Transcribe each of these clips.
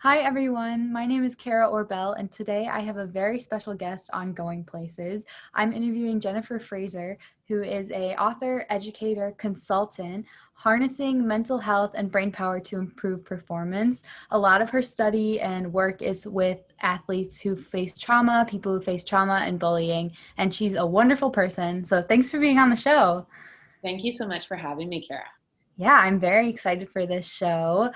Hi everyone, my name is Kara Orbell and today I have a very special guest on Going Places. I'm interviewing Jennifer Fraser, who is an author, educator, consultant, harnessing mental health and brain power to improve performance. A lot of her study and work is with athletes who face trauma, people who face trauma and bullying, and she's a wonderful person. So thanks for being on the show. Thank you so much for having me, Kara. Yeah, I'm very excited for this show.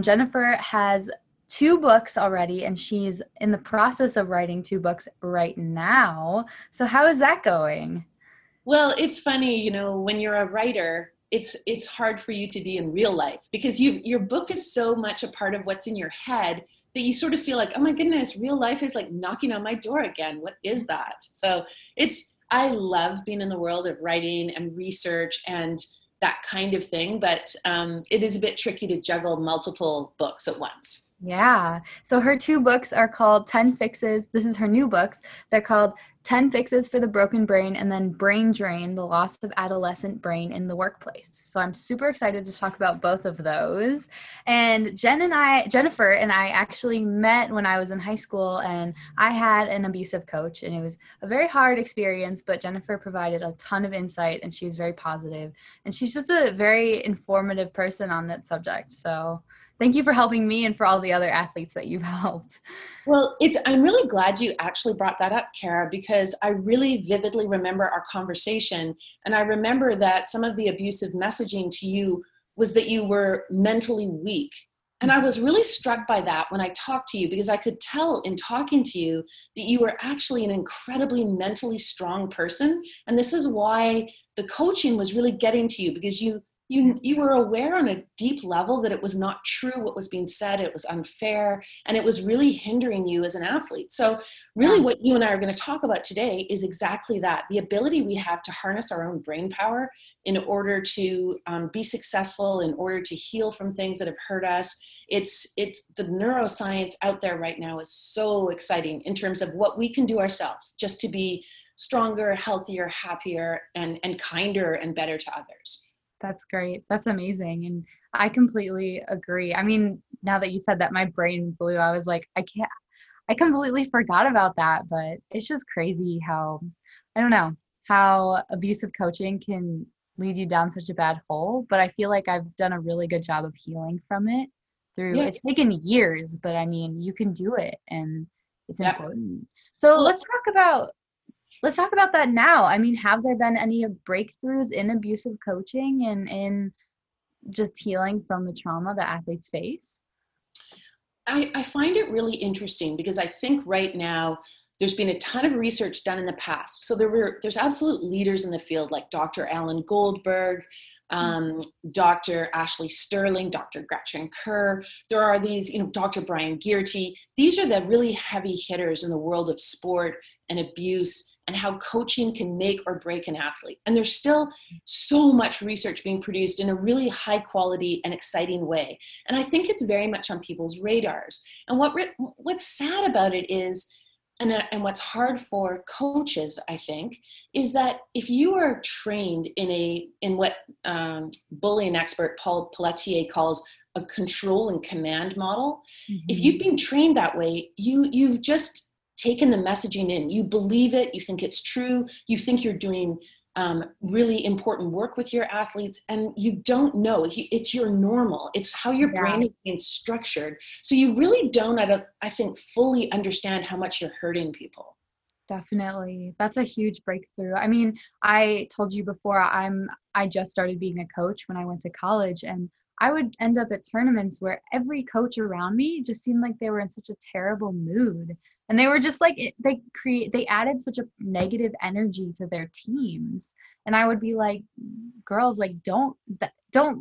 Jennifer has two books already, and she's in the process of writing two books right now. So how is that going? Well, it's funny, you know, when you're a writer, it's hard for you to be in real life because your book is so much a part of what's in your head that you sort of feel like, oh my goodness, real life is like knocking on my door again. What is that? So I love being in the world of writing and research and that kind of thing, but it is a bit tricky to juggle multiple books at once. Yeah. So her two books are called 10 Fixes. This is her new books. They're called 10 Fixes for the Broken Brain and then Brain Drain, the Loss of Adolescent Brain in the Workplace. So I'm super excited to talk about both of those. And Jennifer and I actually met when I was in high school, and I had an abusive coach, and it was a very hard experience, but Jennifer provided a ton of insight and she was very positive, and she's just a very informative person on that subject. So thank you for helping me and for all the other athletes that you've helped. Well, I'm really glad you actually brought that up, Kara, because I really vividly remember our conversation. And I remember that some of the abusive messaging to you was that you were mentally weak. And I was really struck by that when I talked to you, because I could tell in talking to you that you were actually an incredibly mentally strong person. And this is why the coaching was really getting to you, because you were aware on a deep level that it was not true what was being said, it was unfair, and it was really hindering you as an athlete. So really what you and I are going to talk about today is exactly that, the ability we have to harness our own brain power in order to be successful, in order to heal from things that have hurt us. It's the neuroscience out there right now is so exciting in terms of what we can do ourselves just to be stronger, healthier, happier, and kinder and better to others. That's great. That's amazing. And I completely agree. I mean, now that you said that, my brain blew. I was like, I completely forgot about that, but it's just crazy how abusive coaching can lead you down such a bad hole. But I feel like I've done a really good job of healing from it through, yeah, it's taken years, but I mean, you can do it, and it's important. So let's talk about that now. I mean, have there been any breakthroughs in abusive coaching and in just healing from the trauma that athletes face? I find it really interesting because I think right now there's been a ton of research done in the past. So there's absolute leaders in the field like Dr. Alan Goldberg, Dr. Ashley Sterling, Dr. Gretchen Kerr. There are these, Dr. Brian Gearty. These are the really heavy hitters in the world of sport and abuse and how coaching can make or break an athlete. And there's still so much research being produced in a really high quality and exciting way. And I think it's very much on people's radars. And what's sad about it is, and what's hard for coaches, I think, is that if you are trained in what bullying expert Paul Pelletier calls a control and command model, mm-hmm. if you've been trained that way, you've just taken the messaging in. You believe it, you think it's true, you think you're doing really important work with your athletes, and you don't know. It's your normal. It's how your brain is being structured. So you really don't, I think, fully understand how much you're hurting people. Definitely. That's a huge breakthrough. I mean, I told you before, I just started being a coach when I went to college, and I would end up at tournaments where every coach around me just seemed like they were in such a terrible mood. And they were just like, they added such a negative energy to their teams. And I would be like, girls, like, don't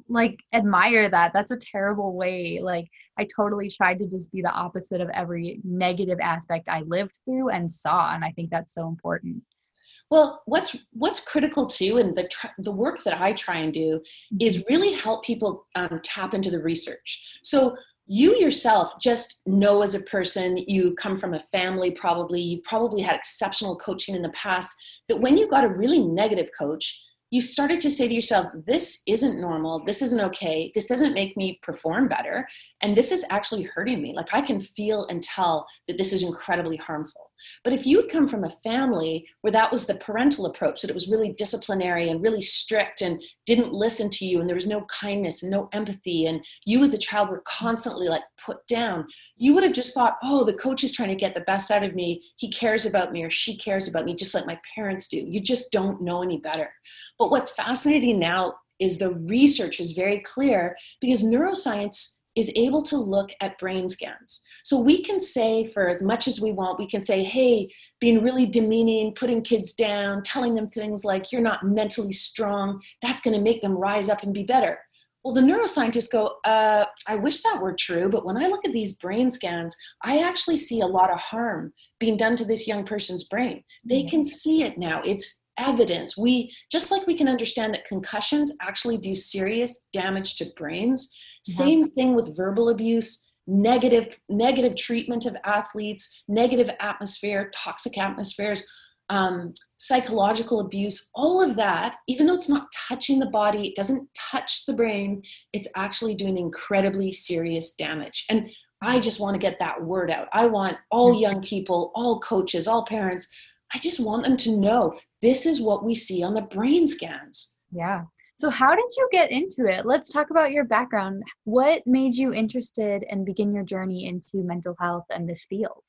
like admire that. That's a terrible way. Like, I totally tried to just be the opposite of every negative aspect I lived through and saw. And I think that's so important. Well, what's critical too, and the work that I try and do is really help people tap into the research. So you yourself just know as a person, you come from a family probably, you've probably had exceptional coaching in the past, that when you got a really negative coach, you started to say to yourself, this isn't normal. This isn't okay. This doesn't make me perform better. And this is actually hurting me. Like I can feel and tell that this is incredibly harmful. But if you'd come from a family where that was the parental approach, that it was really disciplinary and really strict and didn't listen to you, and there was no kindness and no empathy, and you as a child were constantly like put down, you would have just thought, oh, the coach is trying to get the best out of me. He cares about me or she cares about me, just like my parents do. You just don't know any better. But what's fascinating now is the research is very clear because neuroscience is able to look at brain scans. So we can say for as much as we want, we can say, hey, being really demeaning, putting kids down, telling them things like you're not mentally strong, that's gonna make them rise up and be better. Well, the neuroscientists go, I wish that were true, but when I look at these brain scans, I actually see a lot of harm being done to this young person's brain. They can see it now, it's evidence. We, just like we can understand that concussions actually do serious damage to brains, same thing with verbal abuse, negative treatment of athletes, negative atmosphere, toxic atmospheres, psychological abuse, all of that, even though it's not touching the body, it doesn't touch the brain, it's actually doing incredibly serious damage. And I just want to get that word out. I want all young people, all coaches, all parents, I just want them to know this is what we see on the brain scans. Yeah. So how did you get into it? Let's talk about your background. What made you interested and begin your journey into mental health and this field?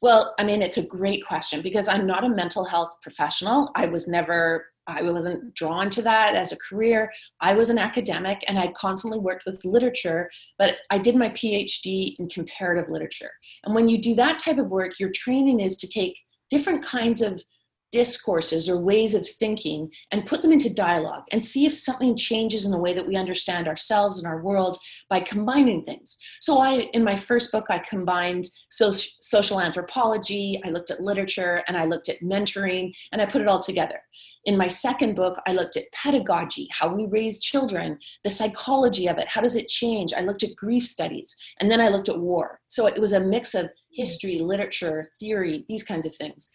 Well, I mean, it's a great question because I'm not a mental health professional. I wasn't drawn to that as a career. I was an academic and I constantly worked with literature, but I did my PhD in comparative literature. And when you do that type of work, your training is to take different kinds of discourses or ways of thinking and put them into dialogue and see if something changes in the way that we understand ourselves and our world by combining things. So in my first book, I combined social anthropology, I looked at literature, and I looked at mentoring, and I put it all together. In my second book, I looked at pedagogy, how we raise children, the psychology of it, how does it change? I looked at grief studies, and then I looked at war. So it was a mix of history, literature, theory, these kinds of things.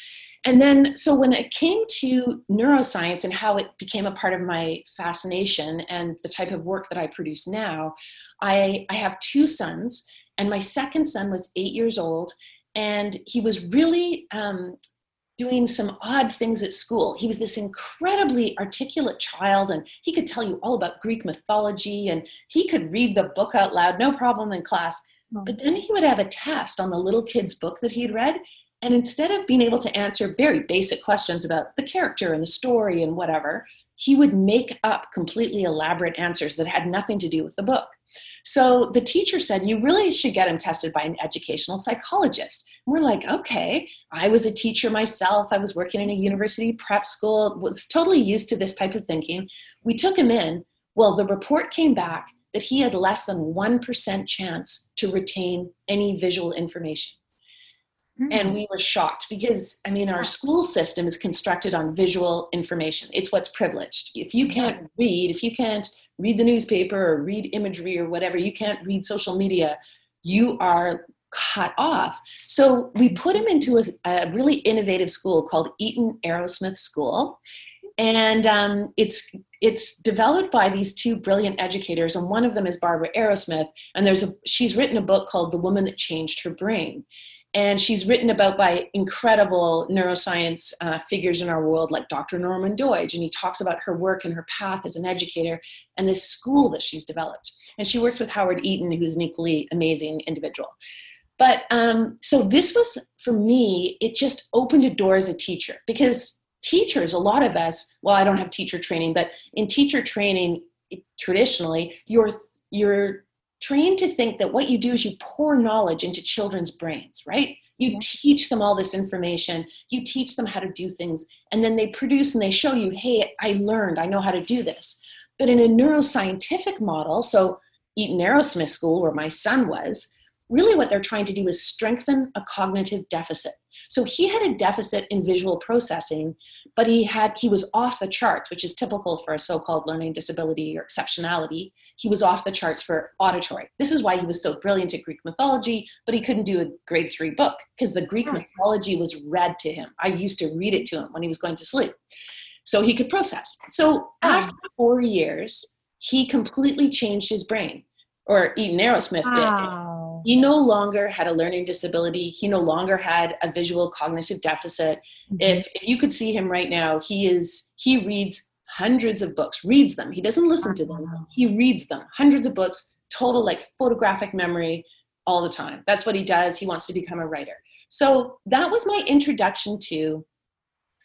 And then, so when it came to neuroscience and how it became a part of my fascination and the type of work that I produce now, I have two sons, and my second son was 8 years old, and he was really doing some odd things at school. He was this incredibly articulate child, and he could tell you all about Greek mythology, and he could read the book out loud, no problem in class. But then he would have a test on the little kid's book that he'd read. And instead of being able to answer very basic questions about the character and the story and whatever, he would make up completely elaborate answers that had nothing to do with the book. So the teacher said, you really should get him tested by an educational psychologist. And we're like, okay, I was a teacher myself. I was working in a university prep school, was totally used to this type of thinking. We took him in. Well, the report came back that he had less than 1% chance to retain any visual information. And we were shocked because, I mean, our school system is constructed on visual information. It's what's privileged. If you can't read the newspaper or read imagery or whatever, you can't read social media, you are cut off. So we put him into a really innovative school called Eaton Arrowsmith School. And it's developed by these two brilliant educators, and one of them is Barbara Arrowsmith. And she's written a book called The Woman That Changed Her Brain. And she's written about by incredible neuroscience figures in our world like Dr. Norman Doidge. And he talks about her work and her path as an educator and this school that she's developed. And she works with Howard Eaton, who's an equally amazing individual. But so this was, for me, it just opened a door as a teacher. Because teachers, a lot of us, well, I don't have teacher training, but in teacher training, traditionally, you're trained to think that what you do is you pour knowledge into children's brains, right? You teach them all this information, you teach them how to do things, and then they produce and they show you, hey, I learned, I know how to do this. But in a neuroscientific model, so Eaton Arrowsmith School, where my son was, really what they're trying to do is strengthen a cognitive deficit. So he had a deficit in visual processing, but he was off the charts, which is typical for a so-called learning disability or exceptionality. He was off the charts for auditory. This is why he was so brilliant at Greek mythology, but he couldn't do a grade 3 book because the Greek mythology was read to him. I used to read it to him when he was going to sleep. so he could process. So after 4 years, he completely changed his brain, or Eaton Arrowsmith did. He no longer had a learning disability. He no longer had a visual cognitive deficit. Mm-hmm. If you could see him right now, he reads hundreds of books, reads them. He doesn't listen to them. He reads them, hundreds of books, total like photographic memory all the time. That's what he does. He wants to become a writer. So that was my introduction to,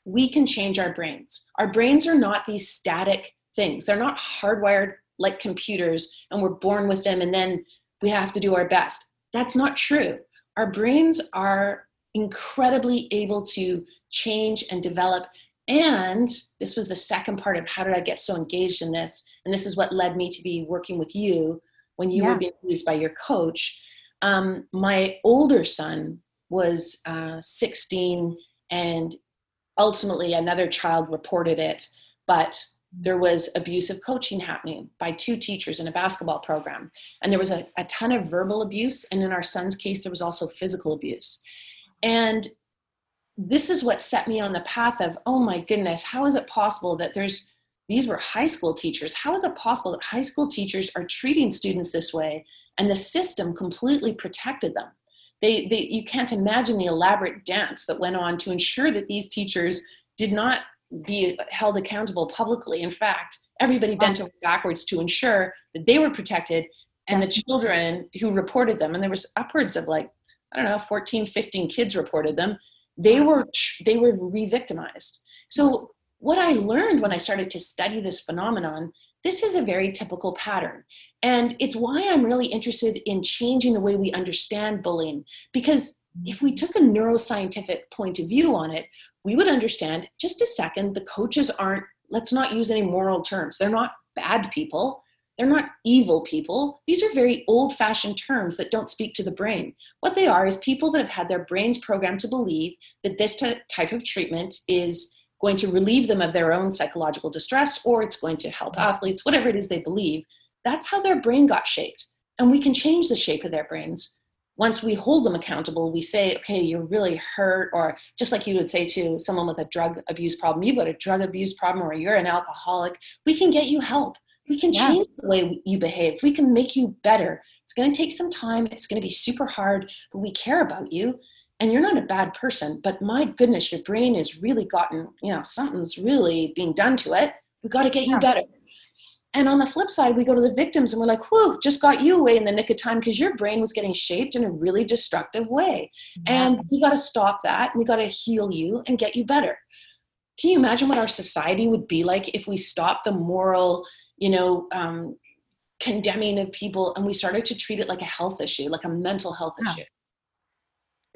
we can change our brains. Our brains are not these static things. They're not hardwired like computers and we're born with them and then we have to do our best. That's not true. Our brains are incredibly able to change and develop. And this was the second part of how did I get so engaged in this? And this is what led me to be working with you when you were being used by your coach. My older son was 16 and ultimately another child reported it, but there was abusive coaching happening by two teachers in a basketball program. And there was a ton of verbal abuse. And in our son's case, there was also physical abuse. And this is what set me on the path of, oh my goodness, how is it possible that these were high school teachers. How is it possible that high school teachers are treating students this way? And the system completely protected them. They you can't imagine the elaborate dance that went on to ensure that these teachers did not be held accountable publicly. In fact, everybody bent over backwards to ensure that they were protected, and the children who reported them, and there was upwards of 14, 15 kids reported them, they were re-victimized. So what I learned when I started to study this phenomenon, this is a very typical pattern. And it's why I'm really interested in changing the way we understand bullying, because if we took a neuroscientific point of view on it, we would understand, just a second, the coaches aren't, let's not use any moral terms. They're not bad people. They're not evil people. These are very old-fashioned terms that don't speak to the brain. What they are is people that have had their brains programmed to believe that this type of treatment is going to relieve them of their own psychological distress, or it's going to help athletes, whatever it is they believe. That's how their brain got shaped. And we can change the shape of their brains. Once we hold them accountable, we say, okay, you're really hurt, or just like you would say to someone with a drug abuse problem, you've got a drug abuse problem, or you're an alcoholic, we can get you help. We can change the way you behave. We can make you better. It's going to take some time. It's going to be super hard, but we care about you. And you're not a bad person, but my goodness, your brain has really gotten, something's really being done to it. We've got to get you better. And on the flip side, we go to the victims and we're like, whoo, just got you away in the nick of time because your brain was getting shaped in a really destructive way. Yeah. And we got to stop that. And we got to heal you and get you better. Can you imagine what our society would be like if we stopped the moral, condemning of people and we started to treat it like a health issue, like a mental health issue?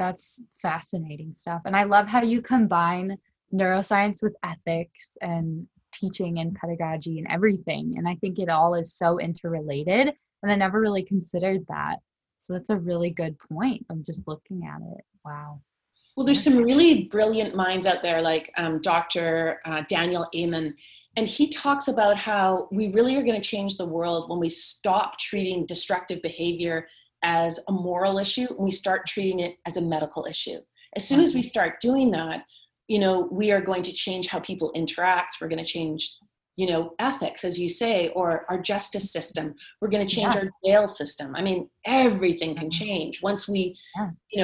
That's fascinating stuff. And I love how you combine neuroscience with ethics and teaching and pedagogy and everything. And I think it all is so interrelated, and I never really considered that. So that's a really good point. I'm just looking at it. Wow. Well, there's some really brilliant minds out there like Dr. Daniel Amen. And he talks about how we really are going to change the world when we stop treating destructive behavior as a moral issue, and we start treating it as a medical issue. As soon as we start doing that, we are going to change how people interact. We're going to change, ethics, as you say, or our justice system. We're going to change our jail system. I mean, everything can change once we,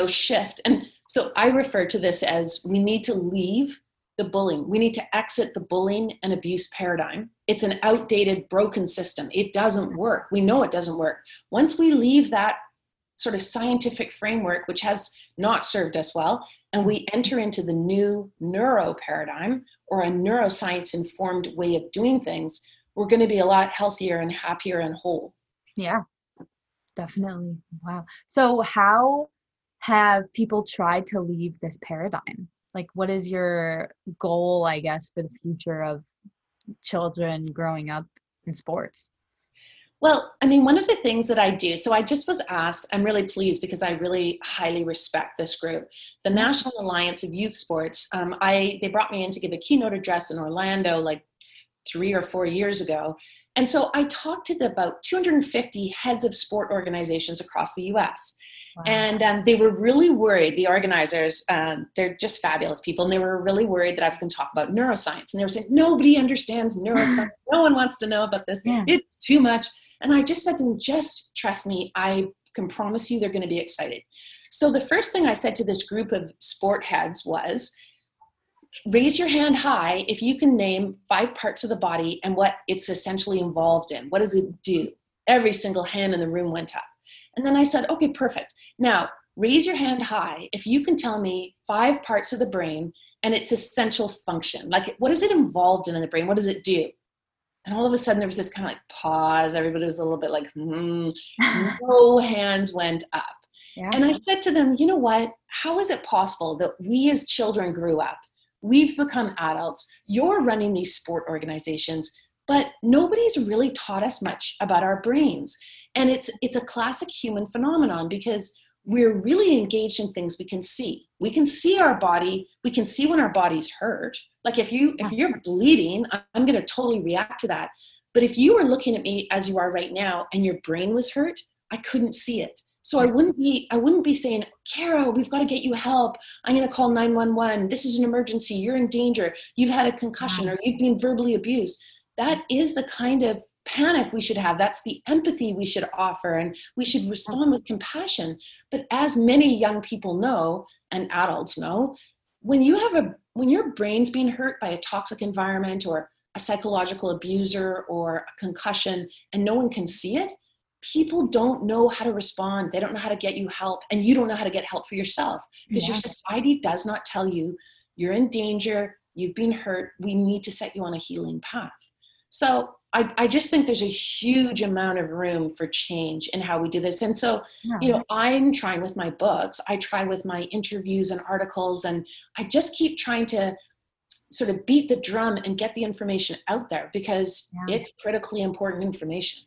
shift. And so I refer to this as we need to leave the bullying. We need to exit the bullying and abuse paradigm. It's an outdated, broken system. It doesn't work. We know it doesn't work. Once we leave that sort of scientific framework, which has not served us well, and we enter into the new neuro paradigm or a neuroscience-informed way of doing things, we're going to be a lot healthier and happier and whole. Yeah, definitely. Wow. So how have people tried to leave this paradigm? Like, what is your goal, I guess, for the future of children growing up in sports? Well, I mean, one of the things that I do, so I just was asked, I'm really pleased because I really highly respect this group, the National Alliance of Youth Sports. They brought me in to give a keynote address in Orlando like 3 or 4 years ago. And so I talked to about 250 heads of sport organizations across the US. Wow. And they were really worried, the organizers, they're just fabulous people, and they were really worried that I was going to talk about neuroscience. And they were saying, nobody understands neuroscience. No one wants to know about this. Yeah. It's too much. And I just said to them, just trust me. I can promise you they're going to be excited. So the first thing I said to this group of sport heads was, raise your hand high if you can name 5 parts of the body and what it's essentially involved in. What does it do? Every single hand in the room went up. And then I said, okay, perfect. Now, raise your hand high if you can tell me 5 parts of the brain and its essential function. Like, what is it involved in the brain? What does it do? And all of a sudden, there was this kind of like pause. Everybody was a little bit like, No hands went up. Yeah. And I said to them, you know what? How is it possible that we as children grew up? We've become adults. You're running these sport organizations, but nobody's really taught us much about our brains. And it's a classic human phenomenon because we're really engaged in things we can see. We can see our body. We can see when our body's hurt. Like if you're bleeding, I'm going to totally react to that. But if you were looking at me as you are right now and your brain was hurt, I couldn't see it. So I wouldn't be saying, Kara, we've got to get you help. I'm going to call 911. This is an emergency. You're in danger. You've had a concussion or you've been verbally abused. That is the kind of panic we should have. That's the empathy we should offer, and we should respond with compassion. But as many young people know, and adults know, when your brain's being hurt by a toxic environment or a psychological abuser or a concussion and no one can see it, people don't know how to respond. They don't know how to get you help, and you don't know how to get help for yourself because your society does not tell you you're in danger, you've been hurt, we need to set you on a healing path. So I just think there's a huge amount of room for change in how we do this. And so, I'm trying with my books, I try with my interviews and articles, and I just keep trying to sort of beat the drum and get the information out there because it's critically important information.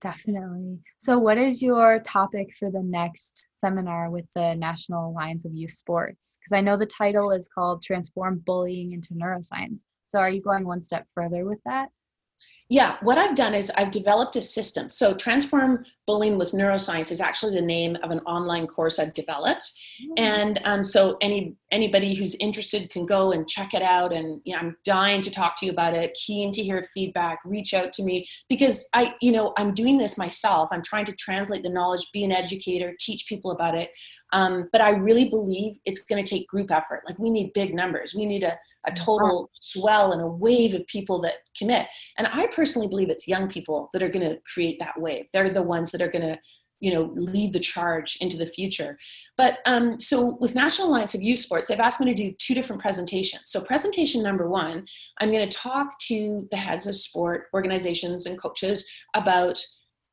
Definitely. So what is your topic for the next seminar with the National Alliance of Youth Sports? Because I know the title is called Transform Bullying into Neuroscience. So are you going one step further with that? Yeah, what I've done is I've developed a system. So Transform Bullying with Neuroscience is actually the name of an online course I've developed. And so anybody who's interested can go and check it out. And I'm dying to talk to you about it, keen to hear feedback, reach out to me because I'm doing this myself. I'm trying to translate the knowledge, be an educator, teach people about it. But I really believe it's going to take group effort. Like we need big numbers. We need a total swell and a wave of people that commit. And I personally believe it's young people that are going to create that wave. They're the ones that are going to, lead the charge into the future. But so with National Alliance of Youth Sports, they've asked me to do 2 different presentations. So presentation number 1, I'm going to talk to the heads of sport organizations and coaches about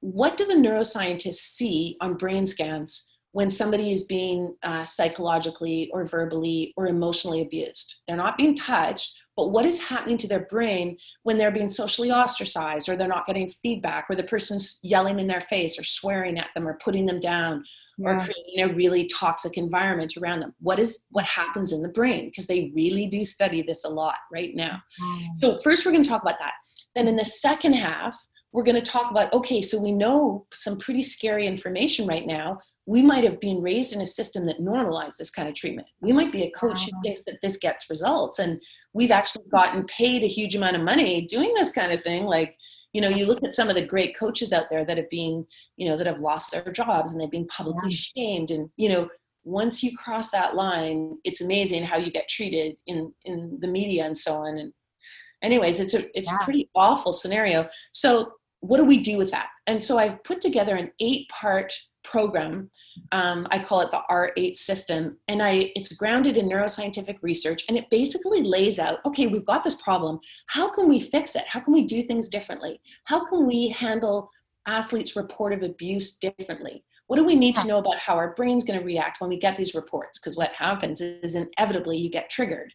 what do the neuroscientists see on brain scans when somebody is being psychologically or verbally or emotionally abused. They're not being touched, but what is happening to their brain when they're being socially ostracized or they're not getting feedback or the person's yelling in their face or swearing at them or putting them down or creating a really toxic environment around them. What happens in the brain? Because they really do study this a lot right now. So first we're going to talk about that. Then in the second half, we're going to talk about, okay, so we know some pretty scary information right now. We might have been raised in a system that normalized this kind of treatment. We might be a coach who thinks that this gets results. And we've actually gotten paid a huge amount of money doing this kind of thing. Like, you look at some of the great coaches out there that have been, that have lost their jobs and they've been publicly shamed. And, once you cross that line, it's amazing how you get treated in the media and so on. And anyways, it's a pretty awful scenario. So what do we do with that? And so I've put together an 8-part program. I call it the R8 system, and it's grounded in neuroscientific research, and it basically lays out, okay, we've got this problem. How can we fix it? How can we do things differently? How can we handle athletes' report of abuse differently? What do we need to know about how our brain's going to react when we get these reports? Because what happens is inevitably you get triggered.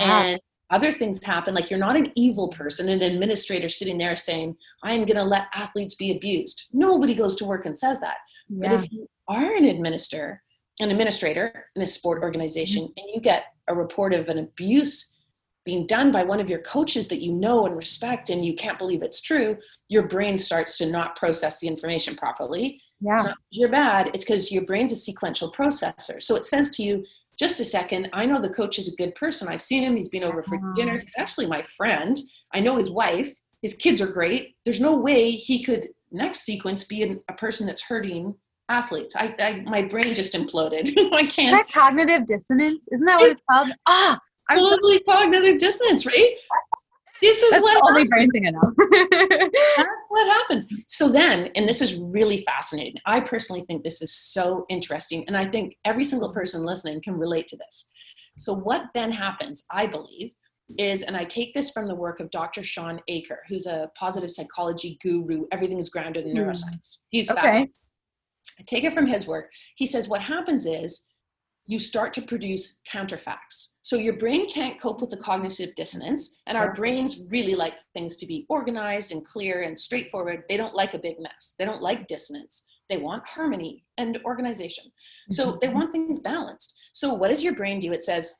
And other things happen, like you're not an evil person, an administrator sitting there saying, I'm going to let athletes be abused. Nobody goes to work and says that. Yeah. But if you are an administrator in a sport organization, and you get a report of an abuse being done by one of your coaches that you know and respect, and you can't believe it's true, your brain starts to not process the information properly. Yeah. It's not because you're bad. It's because your brain's a sequential processor. So it says to you, just a second, I know the coach is a good person. I've seen him. He's been over for dinner. He's actually my friend. I know his wife. His kids are great. There's no way he could, next sequence, be a person that's hurting athletes. My brain just imploded. I can't. Is that cognitive dissonance? Isn't that what it's called? Ah, totally cognitive dissonance, right? That's what only brain thing I know. That's what happens. So then, and this is really fascinating. I personally think this is so interesting. And I think every single person listening can relate to this. So what then happens, I believe, is, and I take this from the work of Dr. Shawn Achor, who's a positive psychology guru. Everything is grounded in neuroscience. He's okay. I take it from his work. He says, what happens is you start to produce counterfacts. So your brain can't cope with the cognitive dissonance, and our brains really like things to be organized and clear and straightforward. They don't like a big mess. They don't like dissonance. They want harmony and organization. So they want things balanced. So what does your brain do? It says,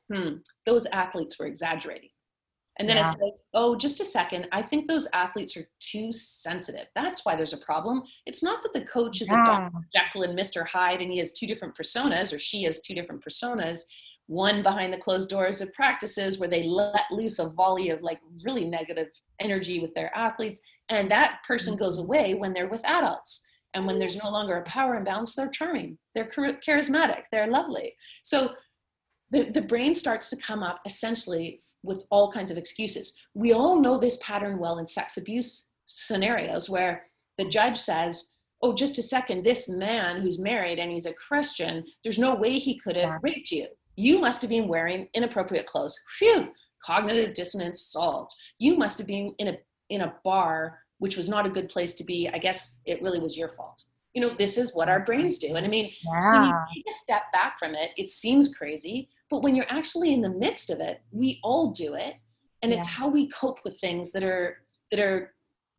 those athletes were exaggerating. And then it says, oh, just a second. I think those athletes are too sensitive. That's why there's a problem. It's not that the coach is a Dr. Jekyll and Mr. Hyde and he has two different personas, or she has two different personas, one behind the closed doors of practices where they let loose a volley of like really negative energy with their athletes. And that person goes away when they're with adults. And when there's no longer a power imbalance, they're charming, they're charismatic, they're lovely. So the brain starts to come up essentially with all kinds of excuses. We all know this pattern well in sex abuse scenarios where the judge says, oh, just a second, this man who's married and he's a Christian, there's no way he could have raped you. You must have been wearing inappropriate clothes. Phew, cognitive dissonance solved. You must have been in a bar, which was not a good place to be. I guess it really was your fault. You know, this is what our brains do. And I mean, when you take a step back from it, it seems crazy, but when you're actually in the midst of it, we all do it. And it's how we cope with things that are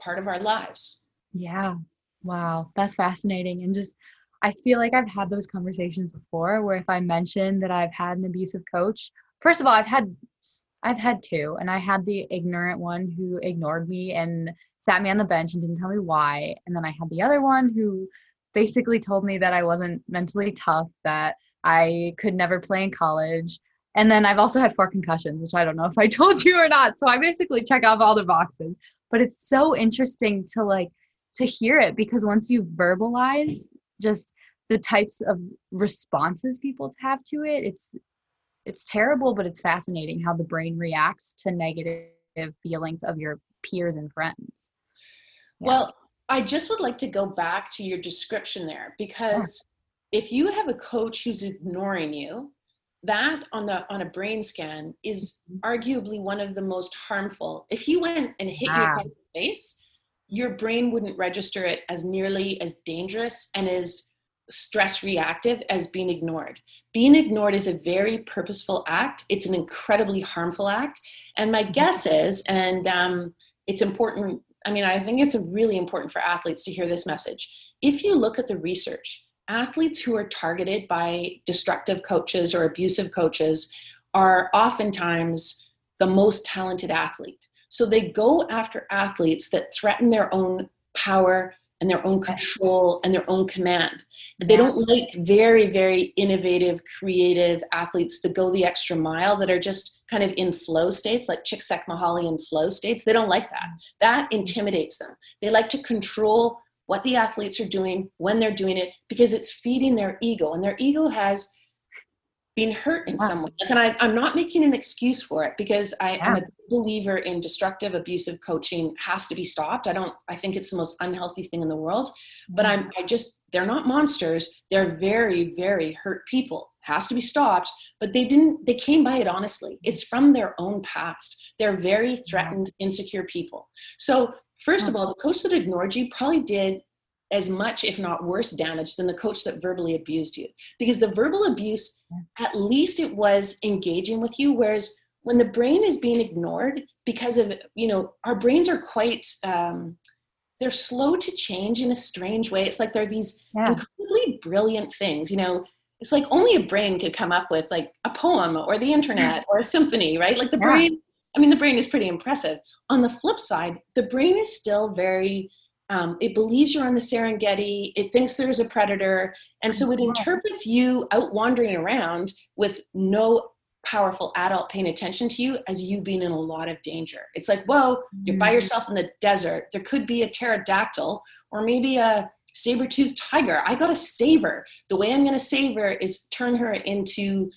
part of our lives. Yeah. Wow. That's fascinating. And just, I feel like I've had those conversations before where if I mention that I've had an abusive coach, first of all, I've had two, and I had the ignorant one who ignored me and sat me on the bench and didn't tell me why. And then I had the other one who basically told me that I wasn't mentally tough, that I could never play in college. And then I've also had 4 concussions, which I don't know if I told you or not. So I basically check off all the boxes, but it's so interesting to like, to hear it, because once you verbalize just the types of responses people have to it, it's terrible, but it's fascinating how the brain reacts to negative feelings of your peers and friends. Yeah. Well, I just would like to go back to your description there, because if you have a coach who's ignoring you, that on a brain scan is arguably one of the most harmful. If you went and hit your head in the face, your brain wouldn't register it as nearly as dangerous and as stress reactive as being ignored. Being ignored is a very purposeful act. It's an incredibly harmful act. And my guess is, and it's important, I mean, I think it's really important for athletes to hear this message. If you look at the research, athletes who are targeted by destructive coaches or abusive coaches are oftentimes the most talented athlete. So they go after athletes that threaten their own power and their own control and their own command. They don't like very, very innovative, creative athletes that go the extra mile, that are just kind of in flow states, like Csikszentmihalyi in flow states. They don't like that. That intimidates them. They like to control what the athletes are doing, when they're doing it, because it's feeding their ego. And their ego has been hurt in some way. And I'm not making an excuse for it, because I'm a believer in destructive, abusive coaching has to be stopped. I think it's the most unhealthy thing in the world, but they're not monsters. They're very, very hurt people. It has to be stopped, but they came by it honestly. It's from their own past. They're very threatened, insecure people. So first of all, the coach that ignored you probably did as much, if not worse, damage than the coach that verbally abused you. Because the verbal abuse, at least it was engaging with you. Whereas when the brain is being ignored because of, you know, our brains are quite, they're slow to change in a strange way. It's like they're these incredibly brilliant things, you know, it's like only a brain could come up with like a poem or the internet or a symphony, right? Like the brain, I mean, the brain is pretty impressive. On the flip side, the brain is still very It believes you're on the Serengeti. It thinks there's a predator. And so it interprets you out wandering around with no powerful adult paying attention to you as you being in a lot of danger. It's like, whoa, you're by yourself in the desert. There could be a pterodactyl or maybe a saber-toothed tiger. I got to save her. The way I'm going to save her is turn her into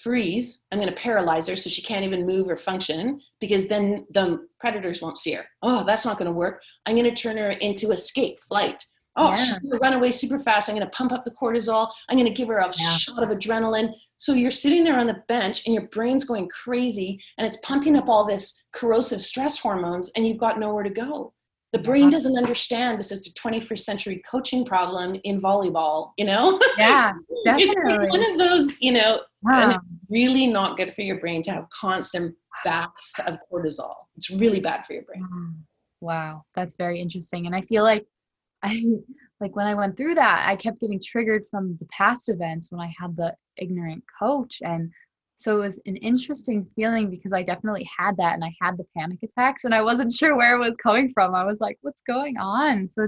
freeze. I'm going to paralyze her so she can't even move or function, because then the predators won't see her. Oh, that's not going to work. I'm going to turn her into escape, flight. Oh, yeah. She's going to run away super fast. I'm going to pump up the cortisol. I'm going to give her a shot of adrenaline. So you're sitting there on the bench and your brain's going crazy and it's pumping up all this corrosive stress hormones and you've got nowhere to go. The brain doesn't understand this is the 21st century coaching problem in volleyball, you know? Yeah, definitely. It's like one of those, you know, and it's really not good for your brain to have constant baths of cortisol. It's really bad for your brain. Wow, that's very interesting. And I feel like when I went through that, I kept getting triggered from the past events when I had the ignorant coach. And so it was an interesting feeling because I definitely had that and I had the panic attacks and I wasn't sure where it was coming from. I was like, what's going on? So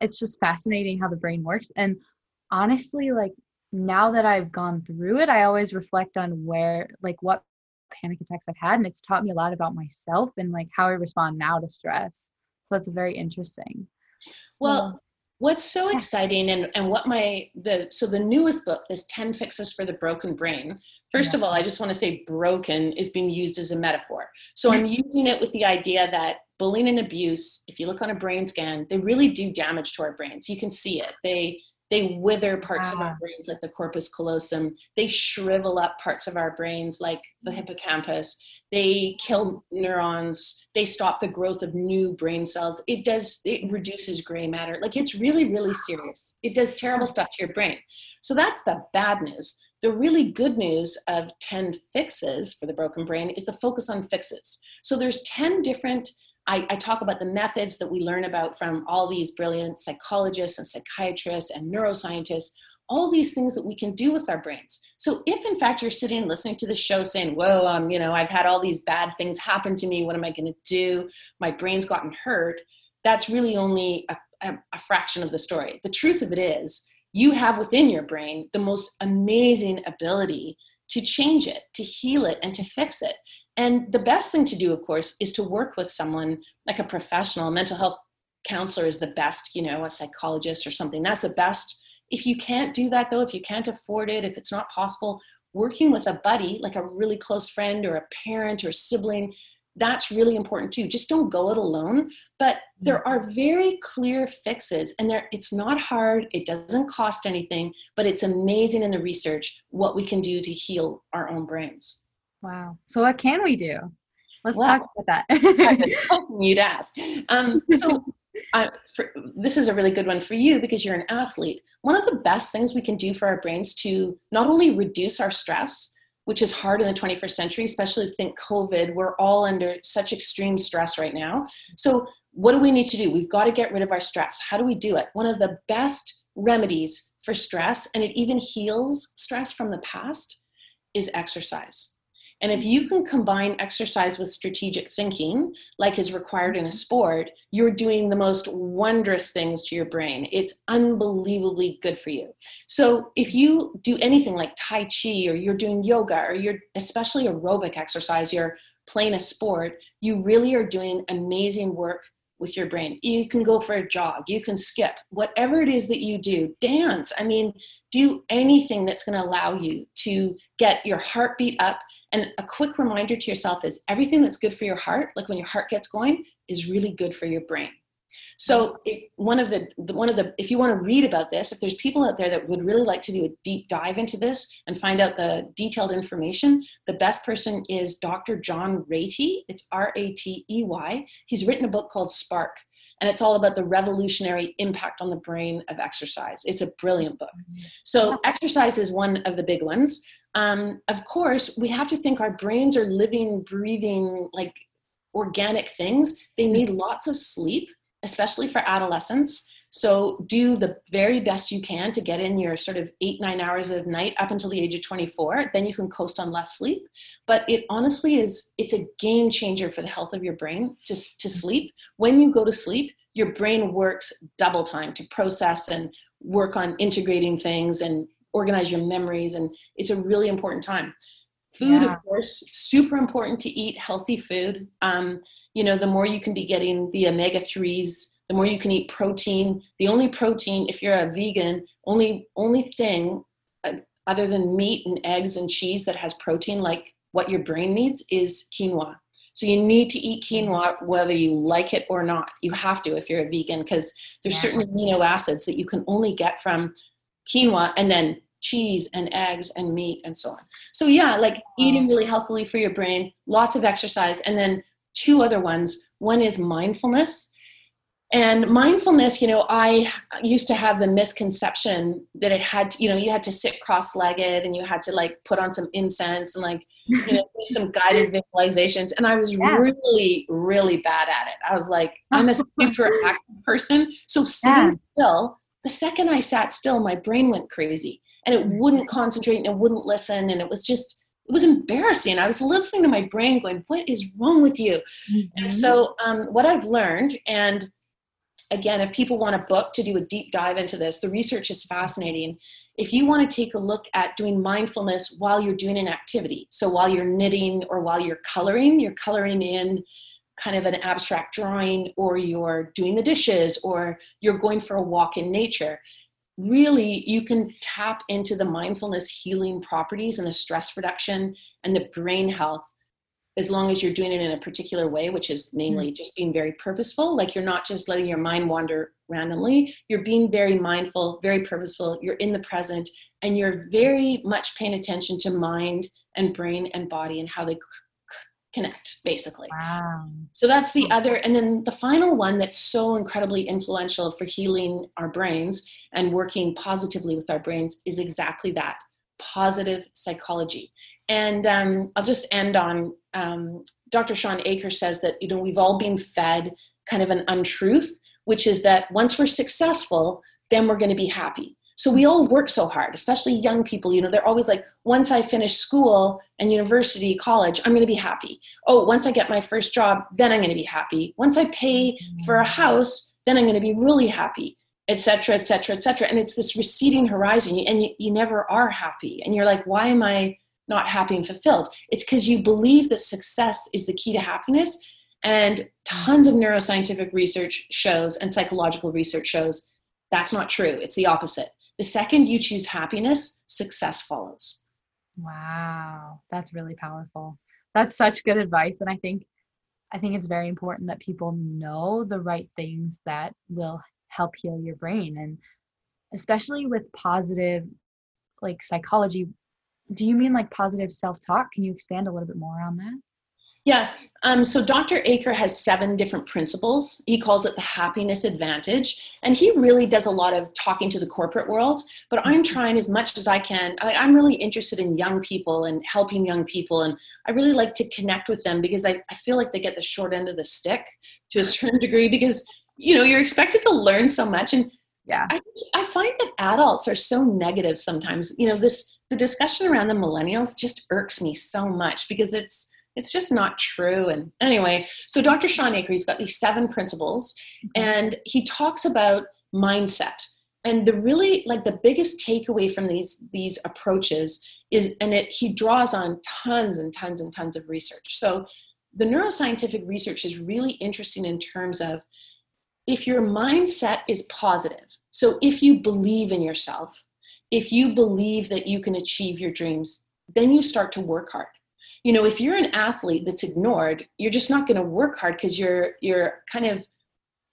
it's just fascinating how the brain works. And honestly, like now that I've gone through it, I always reflect on where, like what panic attacks I've had. And it's taught me a lot about myself and like how I respond now to stress. So that's very interesting. Well, what's so exciting and what the newest book, this 10 fixes for the broken brain. First of all, I just want to say broken is being used as a metaphor. So I'm using it with the idea that bullying and abuse, if you look on a brain scan, they really do damage to our brains. You can see it. They wither parts of our brains like the corpus callosum. They shrivel up parts of our brains like the hippocampus. They kill neurons. They stop the growth of new brain cells. It reduces gray matter. Like it's really, really serious. It does terrible stuff to your brain. So that's the bad news. The really good news of 10 fixes for the broken brain is the focus on fixes. So there's 10 different, I talk about the methods that we learn about from all these brilliant psychologists and psychiatrists and neuroscientists, all these things that we can do with our brains. So if in fact you're sitting and listening to the show saying, whoa, I've had all these bad things happen to me. What am I going to do? My brain's gotten hurt. That's really only a fraction of the story. The truth of it is, you have within your brain the most amazing ability to change it, to heal it, and to fix it. And the best thing to do, of course, is to work with someone like a professional. A mental health counselor is the best, a psychologist or something. That's the best. If you can't do that, though, if you can't afford it, if it's not possible, working with a buddy, like a really close friend or a parent or sibling, that's really important too. Just don't go it alone. But there are very clear fixes and it's not hard. It doesn't cost anything, but it's amazing in the research what we can do to heal our own brains. Wow. So what can we do? Let's talk about that. I've been hoping you'd ask. This is a really good one for you because you're an athlete. One of the best things we can do for our brains to not only reduce our stress, which is hard in the 21st century, especially think COVID, we're all under such extreme stress right now. So what do we need to do? We've got to get rid of our stress. How do we do it? One of the best remedies for stress, and it even heals stress from the past, is exercise. And if you can combine exercise with strategic thinking, like is required in a sport, you're doing the most wondrous things to your brain. It's unbelievably good for you. So if you do anything like Tai Chi, or you're doing yoga, or you're especially aerobic exercise, you're playing a sport, you really are doing amazing work with your brain. You can go for a jog, you can skip, whatever it is that you do, dance. I mean, do anything that's going to allow you to get your heartbeat up. And a quick reminder to yourself is everything that's good for your heart, like when your heart gets going, is really good for your brain. So if you want to read about this, if there's people out there that would really like to do a deep dive into this and find out the detailed information, the best person is Dr. John Ratey. It's Ratey. He's written a book called Spark, and it's all about the revolutionary impact on the brain of exercise. It's a brilliant book. So exercise is one of the big ones. Of course, we have to think our brains are living, breathing, like organic things. They need lots of sleep, especially for adolescents. So do the very best you can to get in your sort of 8-9 hours of night up until the age of 24. Then you can coast on less sleep. But it honestly is, it's a game changer for the health of your brain to sleep. When you go to sleep, your brain works double time to process and work on integrating things and organize your memories. And it's a really important time. Food, yeah. Of course, super important to eat healthy food. You know, the more you can be getting the omega-3s, the more you can eat protein. The only protein, if you're a vegan, only thing other than meat and eggs and cheese that has protein, like what your brain needs, is quinoa. So you need to eat quinoa whether you like it or not. You have to if you're a vegan, because there's yeah. certain amino acids that you can only get from quinoa, and then cheese and eggs and meat and so on. So yeah, like eating really healthily for your brain, lots of exercise, and then two other ones. One is mindfulness. And mindfulness, you know, I used to have the misconception that it had to, you know, you had to sit cross-legged and you had to like put on some incense and like, you know, do some guided visualizations. And I was yeah. really, really bad at it. I was like, I'm a super active person. So sitting yeah. still, the second I sat still, my brain went crazy and it wouldn't concentrate and it wouldn't listen. And it was just, it was embarrassing. I was listening to my brain going, what is wrong with you? Mm-hmm. And so what I've learned, and again, if people want a book to do a deep dive into this, the research is fascinating. If you want to take a look at doing mindfulness while you're doing an activity, so while you're knitting or while you're coloring in kind of an abstract drawing, or you're doing the dishes, or you're going for a walk in nature, really you can tap into the mindfulness healing properties and the stress reduction and the brain health, as long as you're doing it in a particular way, which is mainly just being very purposeful. Like you're not just letting your mind wander randomly. You're being very mindful, very purposeful. You're in the present, and you're very much paying attention to mind and brain and body and how they connect, basically. Wow. So that's the other. And then the final one that's so incredibly influential for healing our brains and working positively with our brains is exactly that, positive psychology. And I'll just end on Dr. Shawn Achor says that, you know, we've all been fed kind of an untruth, which is that once we're successful, then we're going to be happy. So we all work so hard, especially young people. You know, they're always like, once I finish school and university, college, I'm going to be happy. Oh, once I get my first job, then I'm going to be happy. Once I pay for a house, then I'm going to be really happy, et cetera, et cetera, et cetera. And it's this receding horizon, and you never are happy. And you're like, why am I not happy and fulfilled? It's because you believe that success is the key to happiness. And tons of neuroscientific research shows, and psychological research shows, that's not true. It's the opposite. The second you choose happiness, success follows. Wow. That's really powerful. That's such good advice. And I think it's very important that people know the right things that will help heal your brain. And especially with positive, like, psychology, do you mean like positive self-talk? Can you expand a little bit more on that? Yeah. So Dr. Achor has 7 different principles. He calls it the happiness advantage. And he really does a lot of talking to the corporate world, but I'm trying as much as I can. I'm really interested in young people and helping young people. And I really like to connect with them because I feel like they get the short end of the stick to a certain degree, because, you know, you're expected to learn so much. And yeah, I find that adults are so negative sometimes. You know, the discussion around the millennials just irks me so much, because it's just not true. And anyway, so Dr. Shawn Achor, he's got these 7 principles, and he talks about mindset. And the really, like, the biggest takeaway from these approaches is, and he draws on tons and tons and tons of research. So the neuroscientific research is really interesting in terms of, if your mindset is positive, so if you believe in yourself, if you believe that you can achieve your dreams, then you start to work hard. You know, if you're an athlete that's ignored, you're just not going to work hard, because you're kind of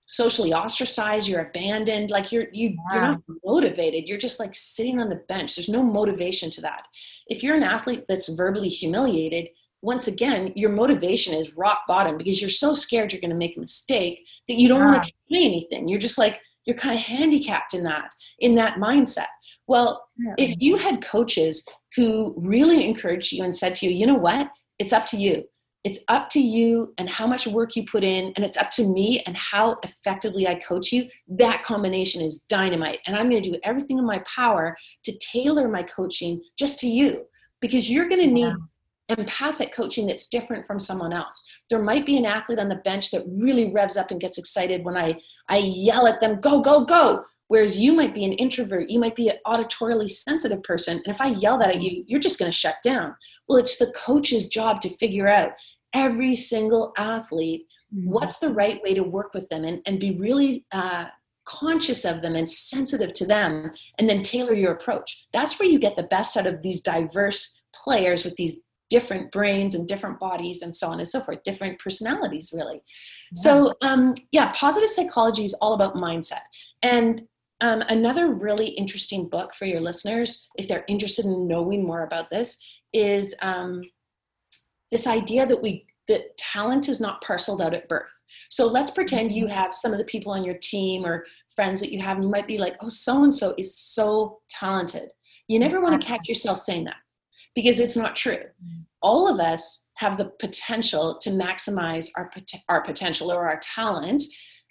socially ostracized, you're abandoned, like you're not motivated. You're just like sitting on the bench. There's no motivation to that. If you're an athlete that's verbally humiliated, once again, your motivation is rock bottom, because you're so scared you're going to make a mistake that you don't want to try anything. You're just like, you're kind of handicapped in that mindset. Well, if you had coaches who really encouraged you and said to you, you know what, it's up to you. It's up to you and how much work you put in, and it's up to me and how effectively I coach you. That combination is dynamite. And I'm going to do everything in my power to tailor my coaching just to you, because you're going to need empathic coaching that's different from someone else. There might be an athlete on the bench that really revs up and gets excited when I yell at them, go, go, go. Whereas you might be an introvert, you might be an auditorily sensitive person. And if I yell that at you, you're just going to shut down. Well, it's the coach's job to figure out every single athlete, what's the right way to work with them and be really conscious of them and sensitive to them, and then tailor your approach. That's where you get the best out of these diverse players with these different brains and different bodies and so on and so forth, different personalities, really. Yeah. So positive psychology is all about mindset. And another really interesting book for your listeners, if they're interested in knowing more about this, is this idea that talent is not parceled out at birth. So let's pretend you have some of the people on your team or friends that you have, and you might be like, oh, so-and-so is so talented. You never want to catch yourself saying that, because it's not true. All of us have the potential to maximize our potential or our talent.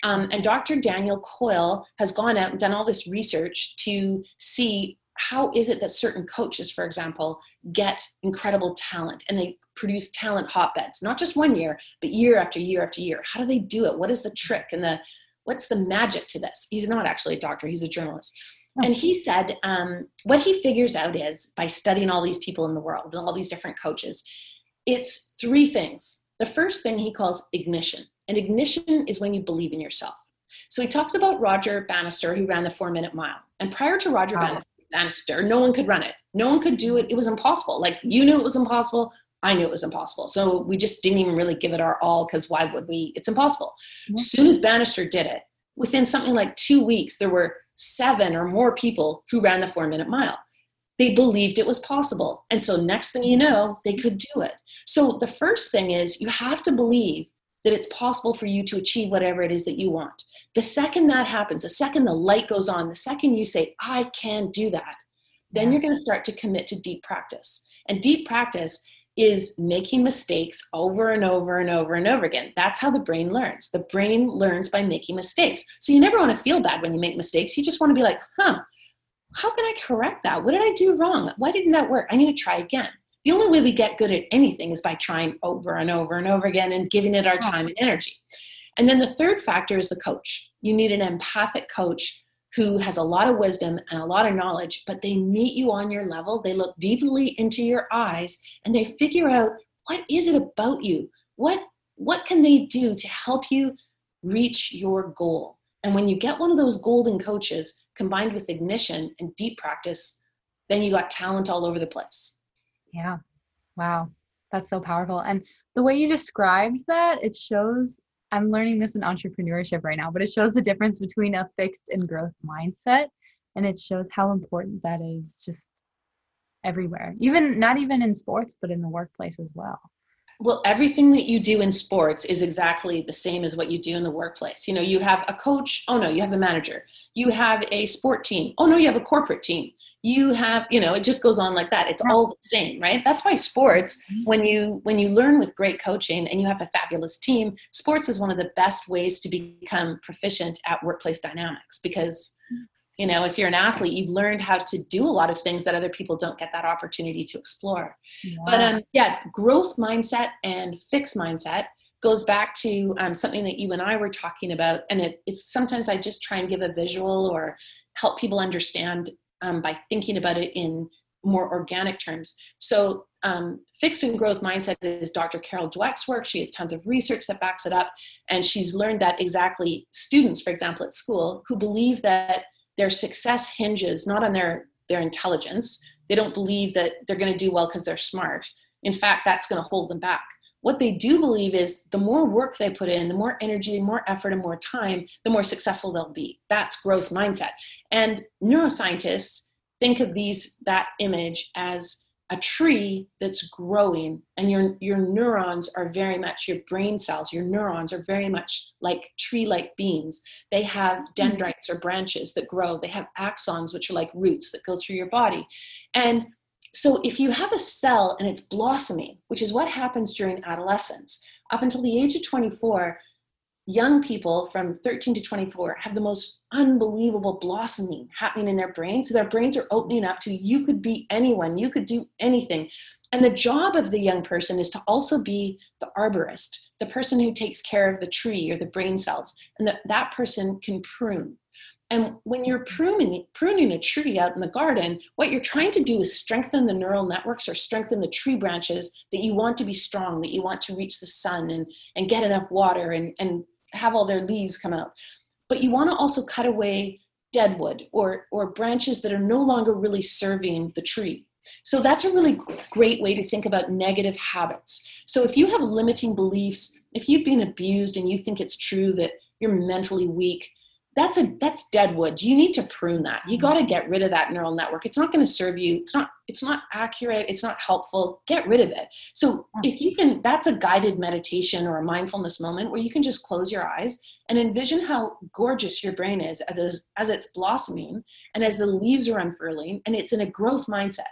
And Dr. Daniel Coyle has gone out and done all this research to see how is it that certain coaches, for example, get incredible talent, and they produce talent hotbeds, not just one year, but year after year after year. How do they do it? What is the trick and what's the magic to this? He's not actually a doctor, he's a journalist. And he said what he figures out is, by studying all these people in the world and all these different coaches, it's three things. The first thing he calls ignition. And ignition is when you believe in yourself. So he talks about Roger Bannister, who ran the 4-minute mile. And prior to Roger Bannister, no one could run it. No one could do it. It was impossible. Like, you knew it was impossible. I knew it was impossible. So we just didn't even really give it our all, because why would we? It's impossible. As soon as Bannister did it, within something like 2 weeks, there were 7 or more people who ran the 4-minute mile. They believed it was possible. And so next thing you know, they could do it. So the first thing is, you have to believe that it's possible for you to achieve whatever it is that you want. The second that happens, the second the light goes on, the second you say, I can do that, then you're going to start to commit to deep practice. And deep practice is making mistakes over and over and over and over again. That's how the brain learns. The brain learns by making mistakes. So you never want to feel bad when you make mistakes. You just want to be like, how can I correct that? What did I do wrong? Why didn't that work? I need to try again. The only way we get good at anything is by trying over and over and over again and giving it our time and energy. And then the third factor is the coach. You need an empathic coach who has a lot of wisdom and a lot of knowledge, but they meet you on your level. They look deeply into your eyes and they figure out, what is it about you? What can they do to help you reach your goal? And when you get one of those golden coaches combined with ignition and deep practice, then you got talent all over the place. Yeah. Wow. That's so powerful. And the way you described that, it shows, I'm learning this in entrepreneurship right now, but it shows the difference between a fixed and growth mindset. And it shows how important that is just everywhere, even not even in sports, but in the workplace as well. Well, everything that you do in sports is exactly the same as what you do in the workplace. You know, you have a coach. Oh no, you have a manager. You have a sport team. Oh no, you have a corporate team. You have, you know, it just goes on like that. It's all the same, right? That's why sports, when you learn with great coaching and you have a fabulous team, sports is one of the best ways to become proficient at workplace dynamics, because, you know, if you're an athlete, you've learned how to do a lot of things that other people don't get that opportunity to explore. Yeah. But growth mindset and fixed mindset goes back to something that you and I were talking about. And it's sometimes I just try and give a visual or help people understand by thinking about it in more organic terms. So fixed and growth mindset is Dr. Carol Dweck's work. She has tons of research that backs it up. And she's learned that exactly students, for example, at school, who believe that their success hinges not on their intelligence. They don't believe that they're going to do well because they're smart. In fact, that's going to hold them back. What they do believe is the more work they put in, the more energy, more effort, and more time, the more successful they'll be. That's growth mindset. And neuroscientists think of that image as a tree that's growing, and your neurons are very much, your brain cells, your neurons are very much like tree-like beings. They have dendrites or branches that grow. They have axons, which are like roots that go through your body. And so if you have a cell and it's blossoming, which is what happens during adolescence, up until the age of 24, young people from 13 to 24 have the most unbelievable blossoming happening in their brains. So their brains are opening up to you could be anyone, you could do anything. And the job of the young person is to also be the arborist, the person who takes care of the tree or the brain cells, and that person can prune. And when you're pruning a tree out in the garden, what you're trying to do is strengthen the neural networks or strengthen the tree branches that you want to be strong, that you want to reach the sun and get enough water and have all their leaves come out. But you want to also cut away dead wood or branches that are no longer really serving the tree. So that's a really great way to think about negative habits. So if you have limiting beliefs, if you've been abused and you think it's true that you're mentally weak, that's dead wood. You need to prune that. You got to get rid of that neural network. It's not going to serve you. It's not accurate. It's not helpful. Get rid of it. So if you can, that's a guided meditation or a mindfulness moment where you can just close your eyes and envision how gorgeous your brain is as it's blossoming and as the leaves are unfurling and it's in a growth mindset.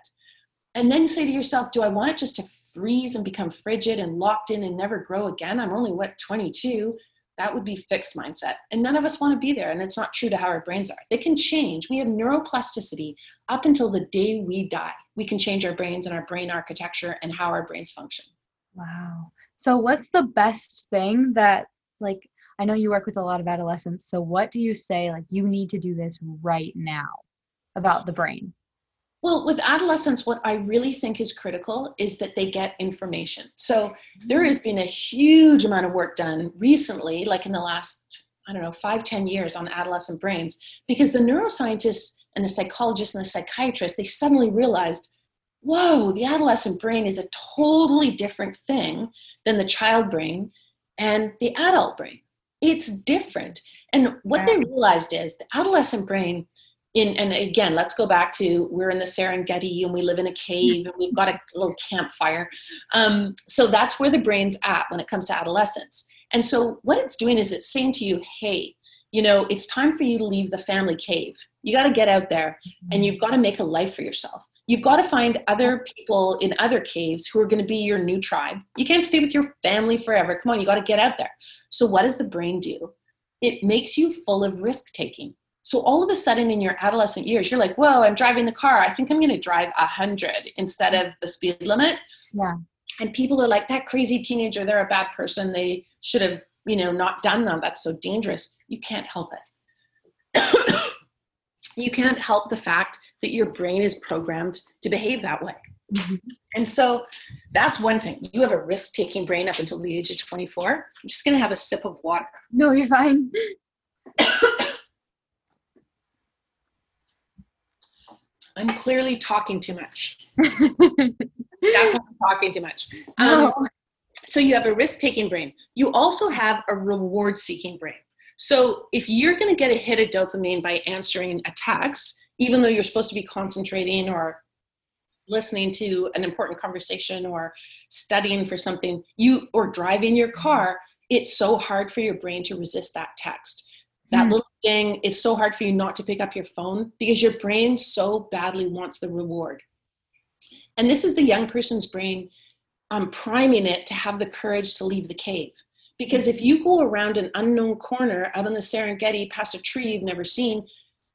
And then say to yourself, do I want it just to freeze and become frigid and locked in and never grow again? I'm only, 22? That would be fixed mindset. And none of us want to be there. And it's not true to how our brains are. They can change. We have neuroplasticity up until the day we die. We can change our brains and our brain architecture and how our brains function. Wow. So what's the best thing that, like, I know you work with a lot of adolescents. So what do you say, like, you need to do this right now about the brain? Well, with adolescents, what I really think is critical is that they get information. So there has been a huge amount of work done recently, like in the last, 5-10 years on adolescent brains, because the neuroscientists and the psychologists and the psychiatrists, they suddenly realized, whoa, the adolescent brain is a totally different thing than the child brain and the adult brain. It's different. And what they realized is the adolescent brain, and again, let's go back to, we're in the Serengeti and we live in a cave and we've got a little campfire. So that's where the brain's at when it comes to adolescence. And so what it's doing is it's saying to you, hey, it's time for you to leave the family cave. You got to get out there and you've got to make a life for yourself. You've got to find other people in other caves who are going to be your new tribe. You can't stay with your family forever. Come on, you got to get out there. So what does the brain do? It makes you full of risk taking. So all of a sudden in your adolescent years, you're like, whoa, I'm driving the car. I think I'm going to drive 100 instead of the speed limit. Yeah. And people are like, that crazy teenager, they're a bad person. They should have, not done that. That's so dangerous. You can't help it. You can't help the fact that your brain is programmed to behave that way. Mm-hmm. And so that's one thing. You have a risk-taking brain up until the age of 24. I'm just going to have a sip of water. No, you're fine. I'm clearly talking too much. Definitely talking too much. So you have a risk-taking brain. You also have a reward-seeking brain. So if you're going to get a hit of dopamine by answering a text, even though you're supposed to be concentrating or listening to an important conversation or studying for something, or driving your car, it's so hard for your brain to resist that text. That little thing, it's so hard for you not to pick up your phone because your brain so badly wants the reward. And this is the young person's brain priming it to have the courage to leave the cave. Because if you go around an unknown corner out in the Serengeti past a tree you've never seen,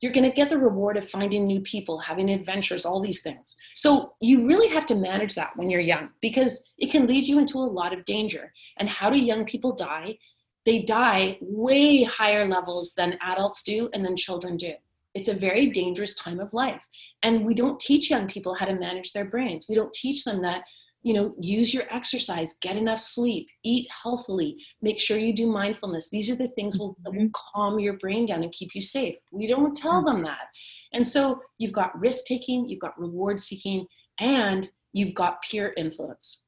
you're going to get the reward of finding new people, having adventures, all these things. So you really have to manage that when you're young because it can lead you into a lot of danger. And how do young people die? They die way higher levels than adults do and than children do. It's a very dangerous time of life. And we don't teach young people how to manage their brains. We don't teach them that, use your exercise, get enough sleep, eat healthily, make sure you do mindfulness. These are the things that will calm your brain down and keep you safe. We don't tell them that. And so you've got risk-taking, you've got reward-seeking, and you've got peer influence.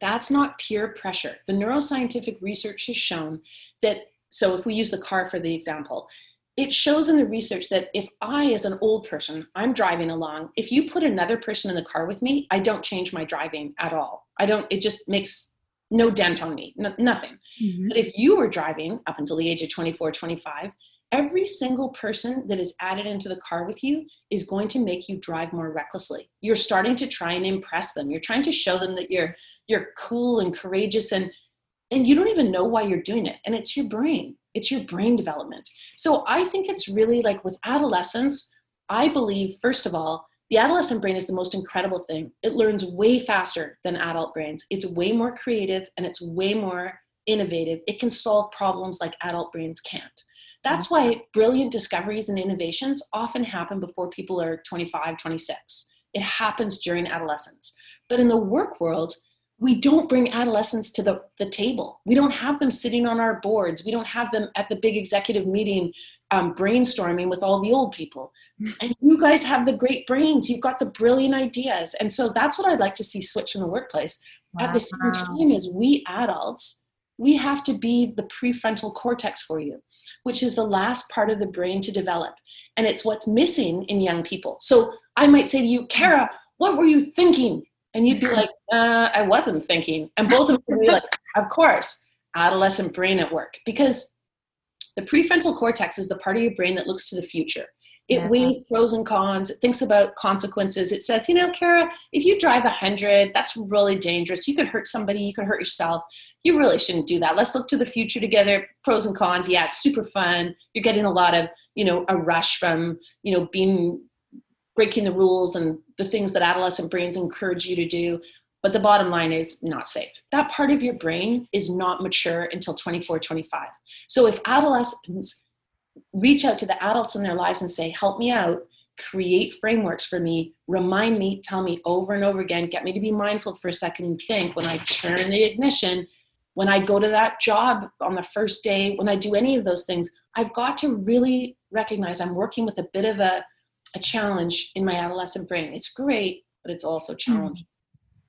That's not peer pressure. The neuroscientific research has shown that, so if we use the car for the example, it shows in the research that if I, as an old person, I'm driving along, if you put another person in the car with me, I don't change my driving at all. It just makes no dent on me, nothing. Mm-hmm. But if you were driving up until the age of 24, 25, every single person that is added into the car with you is going to make you drive more recklessly. You're starting to try and impress them. You're trying to show them that you're cool and courageous. And and you don't even know why you're doing it. And it's your brain. It's your brain development. So I think it's really like with adolescents, I believe, first of all, the adolescent brain is the most incredible thing. It learns way faster than adult brains. It's way more creative and it's way more innovative. It can solve problems like adult brains can't. That's why brilliant discoveries and innovations often happen before people are 25, 26. It happens during adolescence. But in the work world, we don't bring adolescents to the table. We don't have them sitting on our boards. We don't have them at the big executive meeting brainstorming with all the old people. And you guys have the great brains. You've got the brilliant ideas. And so that's what I'd like to see switch in the workplace. Wow. At the same time as we adults, we have to be the prefrontal cortex for you, which is the last part of the brain to develop. And it's what's missing in young people. So I might say to you, Kara, what were you thinking? And you'd be like, I wasn't thinking. And both of us would be like, of course, adolescent brain at work. Because the prefrontal cortex is the part of your brain that looks to the future. It weighs pros and cons. It thinks about consequences. It says, you know, Kara, if you drive 100, that's really dangerous. You could hurt somebody. You could hurt yourself. You really shouldn't do that. Let's look to the future together. Pros and cons. Yeah, it's super fun. You're getting a lot of, you know, a rush from, you know, breaking the rules and the things that adolescent brains encourage you to do. But the bottom line is not safe. That part of your brain is not mature until 24, 25. So if adolescents reach out to the adults in their lives and say, help me out, create frameworks for me, remind me, tell me over and over again, get me to be mindful for a second and think when I turn the ignition, when I go to that job on the first day, when I do any of those things, I've got to really recognize I'm working with a bit of a challenge in my adolescent brain. It's great, but it's also challenging.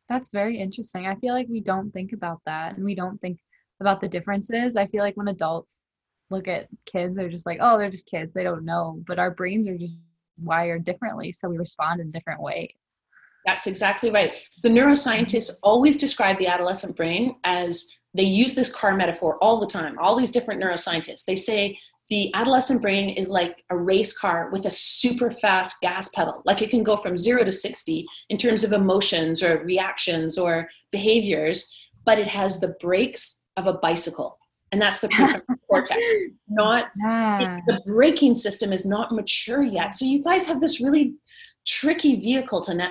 That's very interesting. I feel like we don't think about that and we don't think about the differences. I feel like when adults look at kids, they're just like, oh, they're just kids. They don't know. But our brains are just wired differently. So we respond in different ways. That's exactly right. The neuroscientists always describe the adolescent brain as, they use this car metaphor all the time. All these different neuroscientists, they say the adolescent brain is like a race car with a super fast gas pedal. Like it can go from 0 to 60 in terms of emotions or reactions or behaviors, but it has the brakes of a bicycle. And that's the prefrontal cortex. The braking system is not mature yet. So you guys have this really tricky vehicle to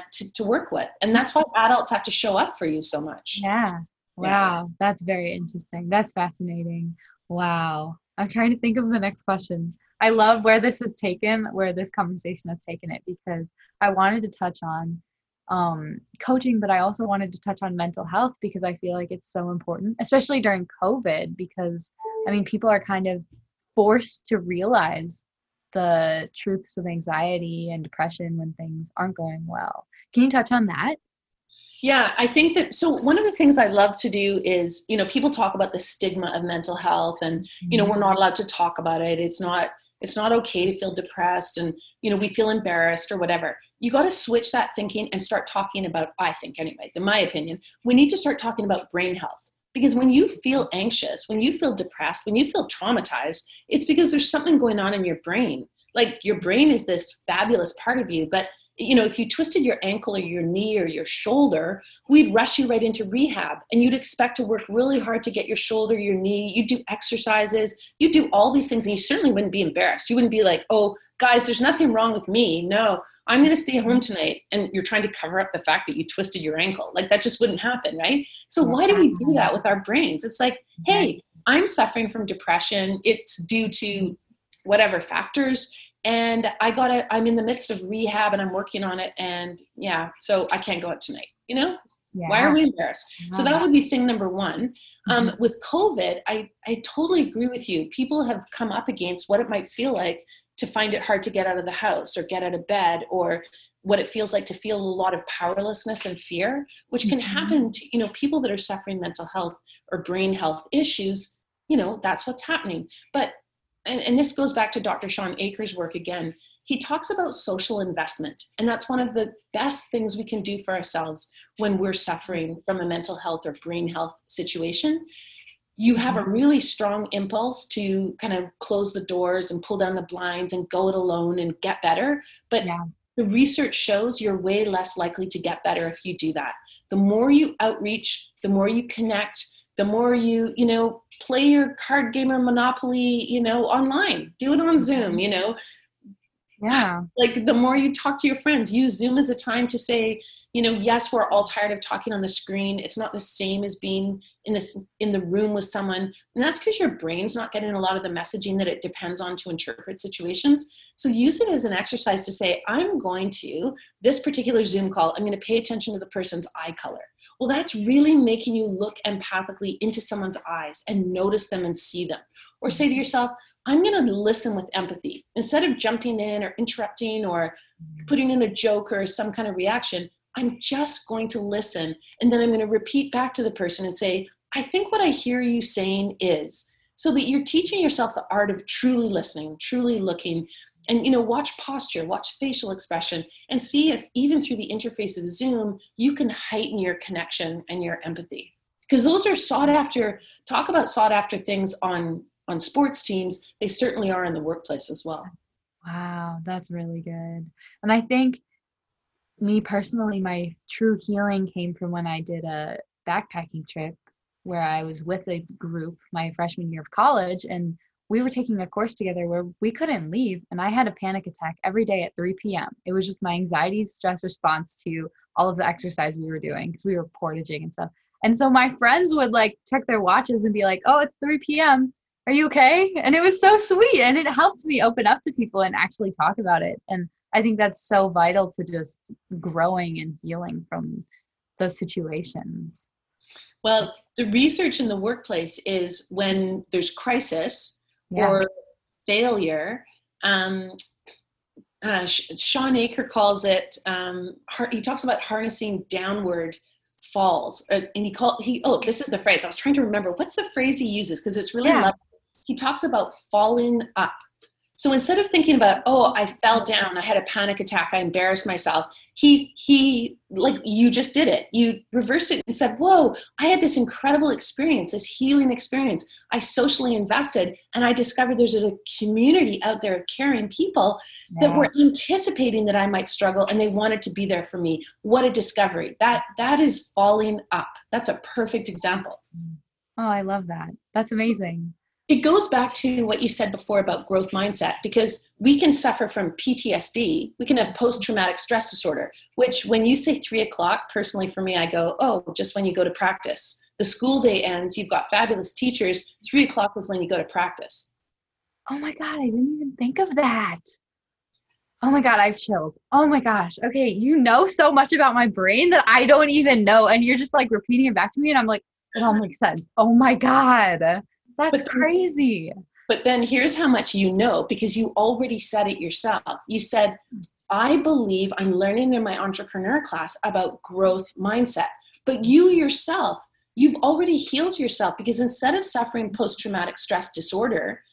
work with. And that's why adults have to show up for you so much. Yeah. Wow. Yeah. That's very interesting. That's fascinating. Wow. I'm trying to think of the next question. I love where this conversation has taken it, because I wanted to touch on coaching, but I also wanted to touch on mental health, because I feel like it's so important, especially during COVID, because I mean, people are kind of forced to realize the truths of anxiety and depression when things aren't going well. Can you touch on that? Yeah, I think that, so one of the things I love to do is, you know, people talk about the stigma of mental health and, you know, we're not allowed to talk about it. It's not okay to feel depressed and, you know, we feel embarrassed or whatever. You got to switch that thinking and start talking about, I think anyways, in my opinion, we need to start talking about brain health, because when you feel anxious, when you feel depressed, when you feel traumatized, it's because there's something going on in your brain. Like your brain is this fabulous part of you, but you know, if you twisted your ankle or your knee or your shoulder, we'd rush you right into rehab, and you'd expect to work really hard to get your shoulder, your knee, you do exercises, you do all these things, and you certainly wouldn't be embarrassed. You wouldn't be like, oh, guys, there's nothing wrong with me. No, I'm going to stay home tonight, and you're trying to cover up the fact that you twisted your ankle. Like, that just wouldn't happen, right? So why do we do that with our brains? It's like, hey, I'm suffering from depression. It's due to whatever factors. And I'm in the midst of rehab and I'm working on it. And yeah, so I can't go out tonight, you know, why are we embarrassed? Yeah. So that would be thing number one. With COVID, I totally agree with you. People have come up against what it might feel like to find it hard to get out of the house or get out of bed, or what it feels like to feel a lot of powerlessness and fear, which can happen to, you know, people that are suffering mental health or brain health issues. You know, that's what's happening. But and this goes back to Dr. Shawn Achor's work again. He talks about social investment. And that's one of the best things we can do for ourselves when we're suffering from a mental health or brain health situation. You have a really strong impulse to kind of close the doors and pull down the blinds and go it alone and get better. But the research shows you're way less likely to get better if you do that. The more you outreach, the more you connect, the more you know, play your card game or Monopoly, you know, online, do it on Zoom, you know. Yeah. Like the more you talk to your friends, use Zoom as a time to say, you know, yes, we're all tired of talking on the screen. It's not the same as being in the room with someone. And that's because your brain's not getting a lot of the messaging that it depends on to interpret situations. So use it as an exercise to say, I'm going to, this particular Zoom call, I'm going to pay attention to the person's eye color. Well, that's really making you look empathically into someone's eyes and notice them and see them. Or say to yourself, I'm going to listen with empathy. Instead of jumping in or interrupting or putting in a joke or some kind of reaction, I'm just going to listen. And then I'm going to repeat back to the person and say, I think what I hear you saying is, so that you're teaching yourself the art of truly listening, truly looking, and, you know, watch posture, watch facial expression, and see if even through the interface of Zoom, you can heighten your connection and your empathy. Because those are sought after, talk about sought after things on sports teams, they certainly are in the workplace as well. Wow, that's really good. And I think me personally, my true healing came from when I did a backpacking trip where I was with a group my freshman year of college, and we were taking a course together where we couldn't leave, and I had a panic attack every day at 3 p.m. It was just my anxiety stress response to all of the exercise we were doing because we were portaging and stuff. And so my friends would like check their watches and be like, oh, it's 3 p.m. Are you okay? And it was so sweet. And it helped me open up to people and actually talk about it. And I think that's so vital to just growing and healing from those situations. Well, the research in the workplace is when there's crisis or failure, Shawn Achor calls it, he talks about harnessing downward falls. And this is the phrase. I was trying to remember. What's the phrase he uses? Because it's really lovely. He talks about falling up. So instead of thinking about, oh, I fell down, I had a panic attack, I embarrassed myself, he like, you just did it. You reversed it and said, whoa, I had this incredible experience, this healing experience. I socially invested, and I discovered there's a community out there of caring people that were anticipating that I might struggle, and they wanted to be there for me. What a discovery. That is falling up. That's a perfect example. Oh, I love that. That's amazing. It goes back to what you said before about growth mindset, because we can suffer from PTSD. We can have post-traumatic stress disorder, which when you say 3 o'clock, personally for me, I go, oh, just when you go to practice. The school day ends, you've got fabulous teachers. 3 o'clock was when you go to practice. Oh my God, I didn't even think of that. Oh my God, I've chills. Oh my gosh. Okay, you know so much about my brain that I don't even know. And you're just like repeating it back to me. And I'm like, it all makes sense. Oh my God. That's crazy. But then here's how much you know, because you already said it yourself. You said, I believe I'm learning in my entrepreneur class about growth mindset. But you yourself, you've already healed yourself, because instead of suffering post-traumatic stress disorder,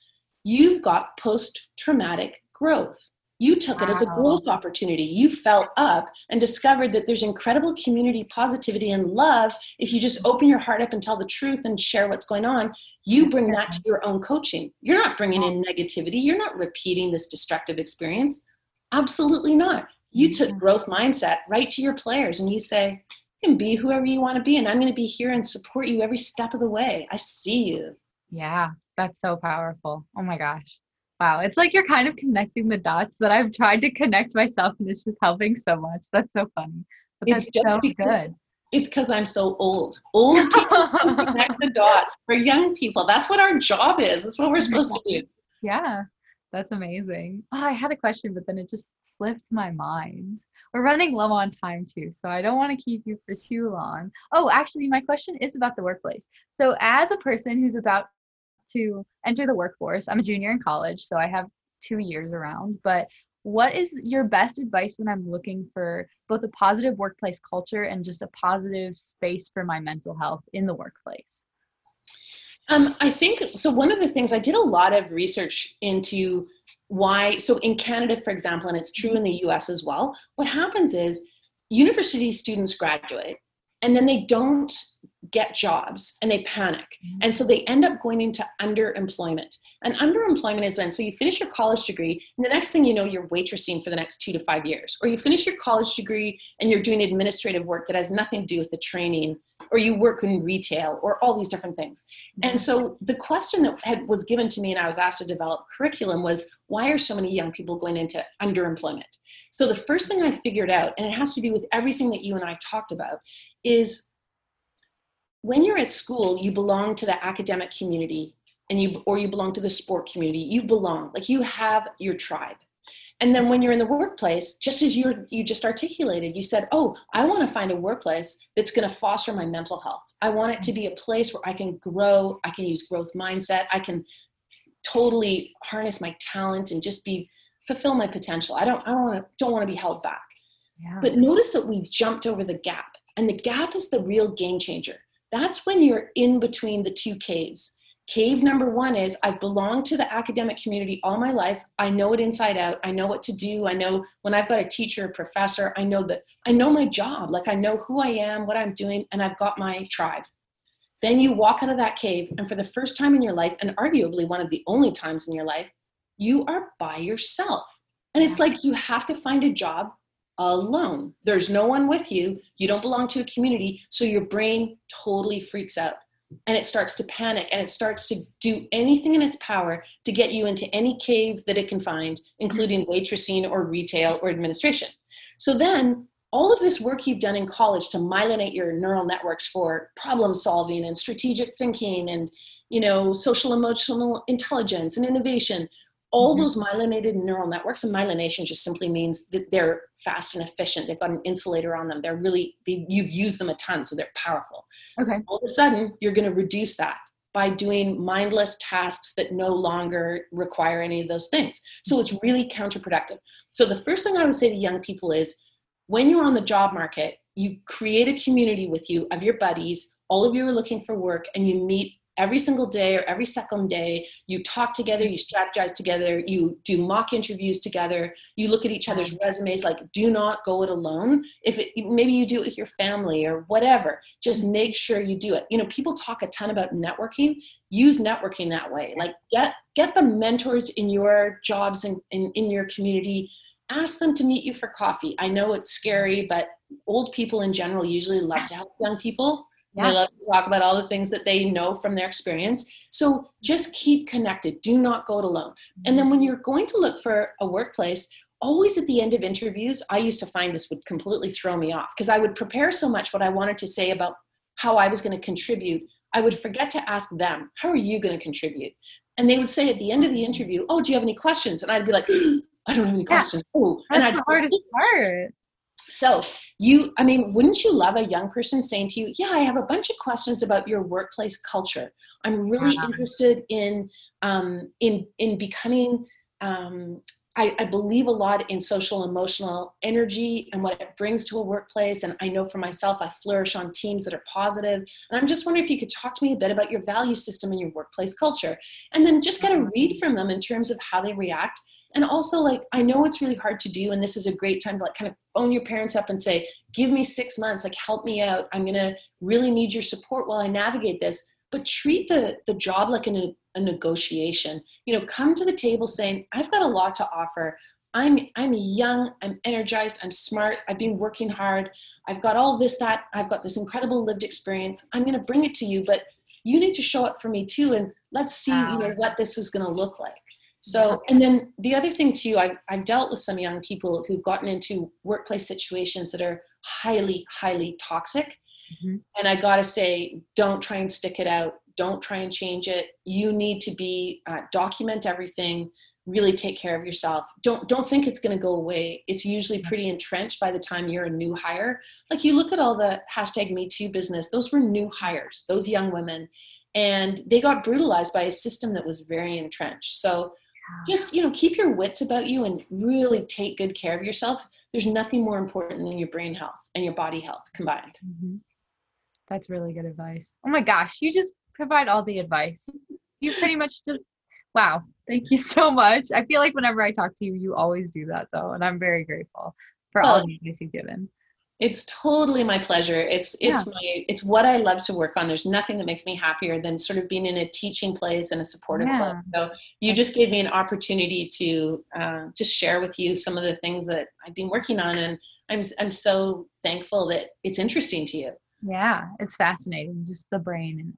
you've got post-traumatic growth. You took it as a growth opportunity. You fell up and discovered that there's incredible community, positivity, and love. If you just open your heart up and tell the truth and share what's going on, you bring that to your own coaching. You're not bringing in negativity. You're not repeating this destructive experience. Absolutely not. You took growth mindset right to your players, and you say, you can be whoever you want to be, and I'm going to be here and support you every step of the way. I see you. Yeah, that's so powerful. Oh my gosh. Wow. It's like you're kind of connecting the dots that I've tried to connect myself, and it's just helping so much. That's so funny. But that's so good. It's because I'm so old. Old people connect the dots for young people. That's what our job is. That's what we're supposed to do. Yeah. That's amazing. Oh, I had a question, but then it just slipped my mind. We're running low on time too, so I don't want to keep you for too long. Oh, actually, my question is about the workplace. So as a person who's about to enter the workforce. I'm a junior in college, so I have 2 years around, but what is your best advice when I'm looking for both a positive workplace culture and just a positive space for my mental health in the workplace? I think, so one of the things, I did a lot of research into why, so in Canada, for example, and it's true in the US as well, what happens is university students graduate, and then they don't get jobs and they panic. And so they end up going into underemployment. And underemployment is when, so you finish your college degree, and the next thing you know, you're waitressing for the next 2 to 5 years. Or you finish your college degree and you're doing administrative work that has nothing to do with the training or you work in retail, or all these different things. And so the question that was given to me, and I was asked to develop curriculum, was why are so many young people going into underemployment? So the first thing I figured out, and it has to do with everything that you and I talked about, is when you're at school, you belong to the academic community, and you belong to the sport community. You belong, like you have your tribe. And then when you're in the workplace, just as you just articulated, you said, oh, I want to find a workplace that's going to foster my mental health. I want it to be a place where I can grow. I can use growth mindset. I can totally harness my talent and just fulfill my potential. I don't want to be held back. Yeah. But notice that we jumped over the gap, and the gap is the real game changer. That's when you're in between the two caves. Cave number one is I've belonged to the academic community all my life. I know it inside out. I know what to do. I know when I've got a teacher, a professor, I know my job. Like I know who I am, what I'm doing, and I've got my tribe. Then you walk out of that cave, and for the first time in your life, and arguably one of the only times in your life, you are by yourself. And it's like you have to find a job alone. There's no one with you. You don't belong to a community. So your brain totally freaks out. And it starts to panic, and it starts to do anything in its power to get you into any cave that it can find, including waitressing or retail or administration. So then all of this work you've done in college to myelinate your neural networks for problem solving and strategic thinking and, you know, social emotional intelligence and innovation, all those myelinated neural networks, and myelination just simply means that they're fast and efficient. They've got an insulator on them. They're really, you've used them a ton, so they're powerful. Okay. All of a sudden, you're going to reduce that by doing mindless tasks that no longer require any of those things. So it's really counterproductive. So the first thing I would say to young people is when you're on the job market, you create a community with you of your buddies. All of you are looking for work, and you meet every single day or every second day. You talk together, you strategize together, you do mock interviews together, you look at each other's resumes. Like, do not go it alone. Maybe you do it with your family or whatever, just make sure you do it. You know, people talk a ton about networking. Use networking that way. Like get the mentors in your jobs and in your community. Ask them to meet you for coffee. I know it's scary, but old people in general usually love to help young people. Yeah. They love to talk about all the things that they know from their experience. So just keep connected. Do not go it alone. And then when you're going to look for a workplace, always at the end of interviews, I used to find this would completely throw me off because I would prepare so much what I wanted to say about how I was going to contribute. I would forget to ask them, how are you going to contribute? And they would say at the end of the interview, oh, do you have any questions? And I'd be like, I don't have any questions. Oh, that's the hardest part. So wouldn't you love a young person saying to you, yeah, I have a bunch of questions about your workplace culture. I'm really interested in becoming, I believe a lot in social emotional energy and what it brings to a workplace. And I know for myself, I flourish on teams that are positive. And I'm just wondering if you could talk to me a bit about your value system and your workplace culture, and then just get a read from them in terms of how they react. And also, like, I know it's really hard to do, and this is a great time to like kind of phone your parents up and say, give me 6 months, like help me out. I'm going to really need your support while I navigate this, but treat the job like a negotiation. You know, come to the table saying, I've got a lot to offer. I'm young, I'm energized, I'm smart, I've been working hard. I've got all this, that, I've got this incredible lived experience. I'm going to bring it to you, but you need to show up for me too. And let's see, you know, what this is going to look like. So, and then the other thing too, I've dealt with some young people who've gotten into workplace situations that are highly, highly toxic. Mm-hmm. And I gotta say, don't try and stick it out. Don't try and change it. You need to document everything, really take care of yourself. Don't think it's gonna go away. It's usually pretty entrenched by the time you're a new hire. Like you look at all the #MeToo business, those were new hires, those young women. And they got brutalized by a system that was very entrenched. So just, you know, keep your wits about you and really take good care of yourself. There's nothing more important than your brain health and your body health combined. Mm-hmm. That's really good advice. Oh my gosh. You just provide all the advice. You pretty much just, wow. Thank you so much. I feel like whenever I talk to you, you always do that though. And I'm very grateful for all the advice you've given. It's totally my pleasure. It's what I love to work on. There's nothing that makes me happier than sort of being in a teaching place and a supportive place. So you just gave me an opportunity to just share with you some of the things that I've been working on, and I'm so thankful that it's interesting to you. Yeah, it's fascinating. Just the brain and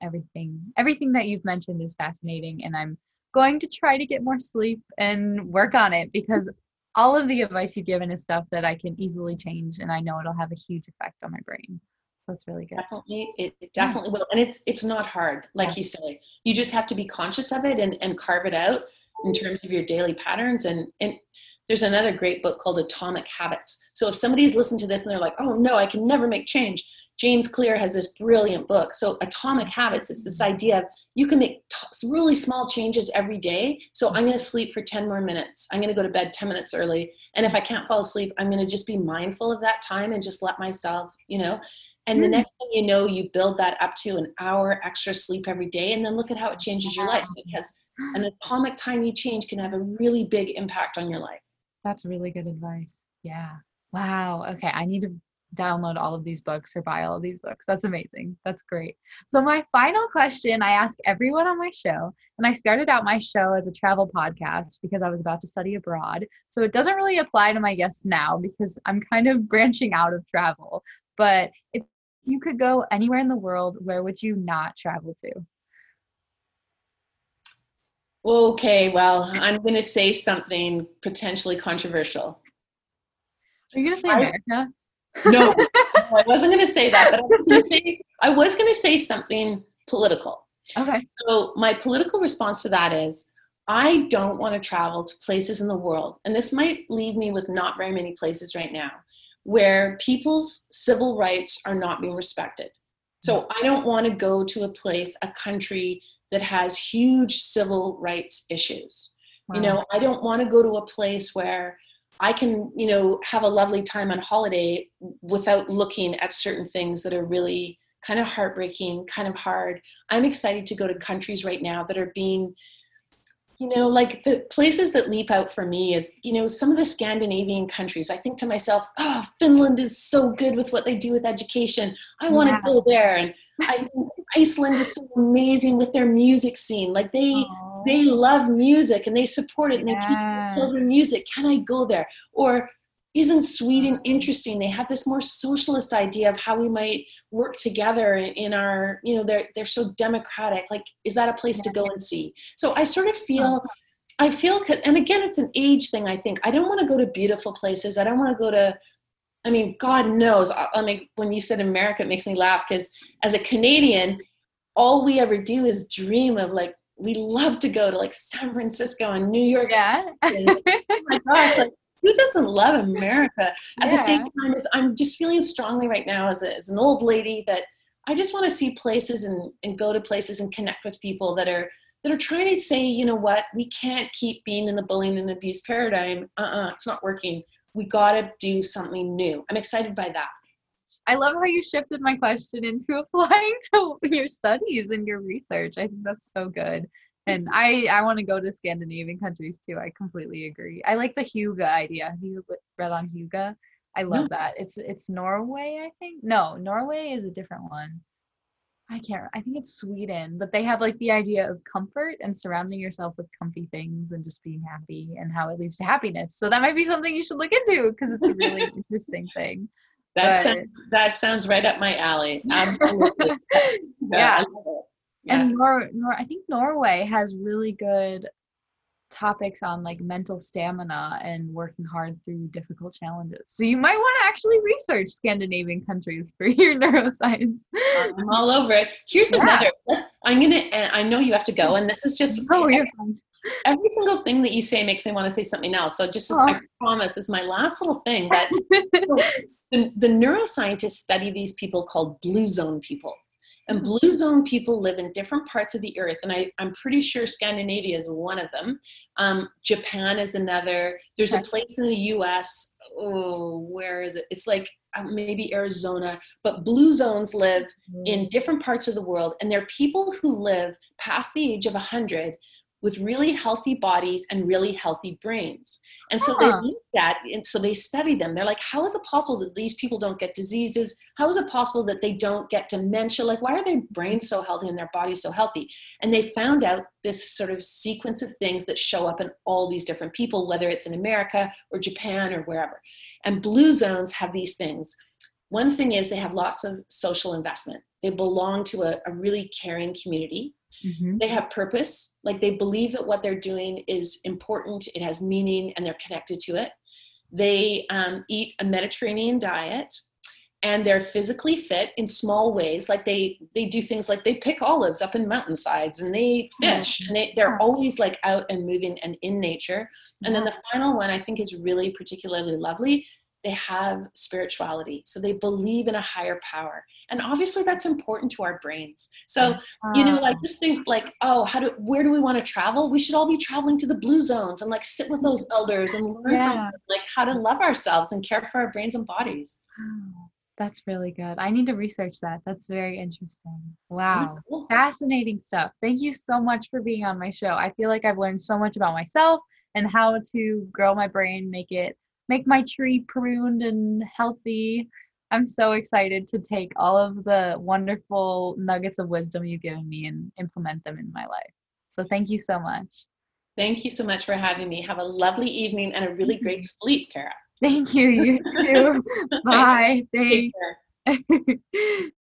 everything that you've mentioned is fascinating. And I'm going to try to get more sleep and work on it, because all of the advice you've given is stuff that I can easily change, and I know it'll have a huge effect on my brain. So that's really good. Definitely, it definitely will. And it's not hard. Like you say, you just have to be conscious of it and carve it out in terms of your daily patterns. And there's another great book called Atomic Habits. So if somebody's listened to this and they're like, oh no, I can never make change, James Clear has this brilliant book. So Atomic Habits is this idea of you can make really small changes every day. So I'm going to sleep for 10 more minutes. I'm going to go to bed 10 minutes early. And if I can't fall asleep, I'm going to just be mindful of that time and just let myself, you know. And the next thing you know, you build that up to an hour extra sleep every day. And then look at how it changes your life, because an atomic tiny change can have a really big impact on your life. That's really good advice. Yeah. Wow. Okay. I need to download all of these books or buy all of these books. That's amazing. That's great. So my final question, I ask everyone on my show, and I started out my show as a travel podcast because I was about to study abroad. So it doesn't really apply to my guests now because I'm kind of branching out of travel, but if you could go anywhere in the world, where would you not travel to? Okay. Well, I'm going to say something potentially controversial. Are you going to say America? No, I wasn't going to say that, but I was going to say something political. Okay. So my political response to that is, I don't want to travel to places in the world, and this might leave me with not very many places right now, where people's civil rights are not being respected. So I don't want to go to a place, a country that has huge civil rights issues. Wow. You know, I don't want to go to a place where I can, you know, have a lovely time on holiday without looking at certain things that are really kind of heartbreaking, kind of hard. I'm excited to go to countries right now that are being, you know, like the places that leap out for me is, you know, some of the Scandinavian countries. I think to myself, oh, Finland is so good with what they do with education. I want to go there. And I Iceland is so amazing with their music scene. Like they love music and they support it and they teach their children music. Can I go there? Or isn't Sweden interesting? They have this more socialist idea of how we might work together in our, you know, they're so democratic. Like, is that a place to go and see? So I sort of feel, and again, it's an age thing, I think. I don't want to go to beautiful places. I don't want to go to, I mean, God knows. I mean, when you said America, it makes me laugh because as a Canadian, all we ever do is dream of, like, we love to go to like San Francisco and New York City. Like, oh my gosh, like who doesn't love America? At the same time, I'm just feeling strongly right now as an old lady that I just want to see places and go to places and connect with people that are trying to say, you know what, we can't keep being in the bullying and abuse paradigm. It's not working. We got to do something new. I'm excited by that. I love how you shifted my question into applying to your studies and your research. I think that's so good. And I want to go to Scandinavian countries too. I completely agree. I like the Hygge idea. Have you read on Hygge? I love that. It's Norway, I think. No, Norway is a different one. I think it's Sweden, but they have like the idea of comfort and surrounding yourself with comfy things and just being happy and how it leads to happiness. So that might be something you should look into because it's a really interesting thing. That sounds right up my alley. Absolutely. I love it. And I think Norway has really good topics on like mental stamina and working hard through difficult challenges. So you might want to actually research Scandinavian countries for your neuroscience. I'm all over it. Here's another. I know you have to go, and this is just every single thing that you say makes me want to say something else. So just as I promise, this is my last little thing that. The neuroscientists study these people called blue zone people. And blue zone people live in different parts of the earth. And I'm pretty sure Scandinavia is one of them. Japan is another. There's a place in the US. Oh, where is it? It's like maybe Arizona. But blue zones live in different parts of the world. And they're people who live past the age of 100 with really healthy bodies and really healthy brains. And so they need that. And so they study them. They're like, how is it possible that these people don't get diseases? How is it possible that they don't get dementia? Like, why are their brains so healthy and their bodies so healthy? And they found out this sort of sequence of things that show up in all these different people, whether it's in America or Japan or wherever. And blue zones have these things. One thing is they have lots of social investment. They belong to a really caring community. Mm-hmm. They have purpose, like they believe that what they're doing is important, it has meaning, and they're connected to it. They eat a Mediterranean diet, and they're physically fit in small ways. Like they do things like they pick olives up in mountainsides, and they fish, and they're always like out and moving and in nature. And then the final one I think is really particularly lovely. They have spirituality. So they believe in a higher power. And obviously that's important to our brains. So, you know, I just think like, oh, where do we want to travel? We should all be traveling to the blue zones and like sit with those elders and learn from them, like how to love ourselves and care for our brains and bodies. Oh, that's really good. I need to research that. That's very interesting. Wow. Cool. Fascinating stuff. Thank you so much for being on my show. I feel like I've learned so much about myself and how to grow my brain, make my tree pruned and healthy. I'm so excited to take all of the wonderful nuggets of wisdom you've given me and implement them in my life. So thank you so much. Thank you so much for having me. Have a lovely evening and a really great sleep, Kara. Thank you. You too. Bye. Thanks. Take care.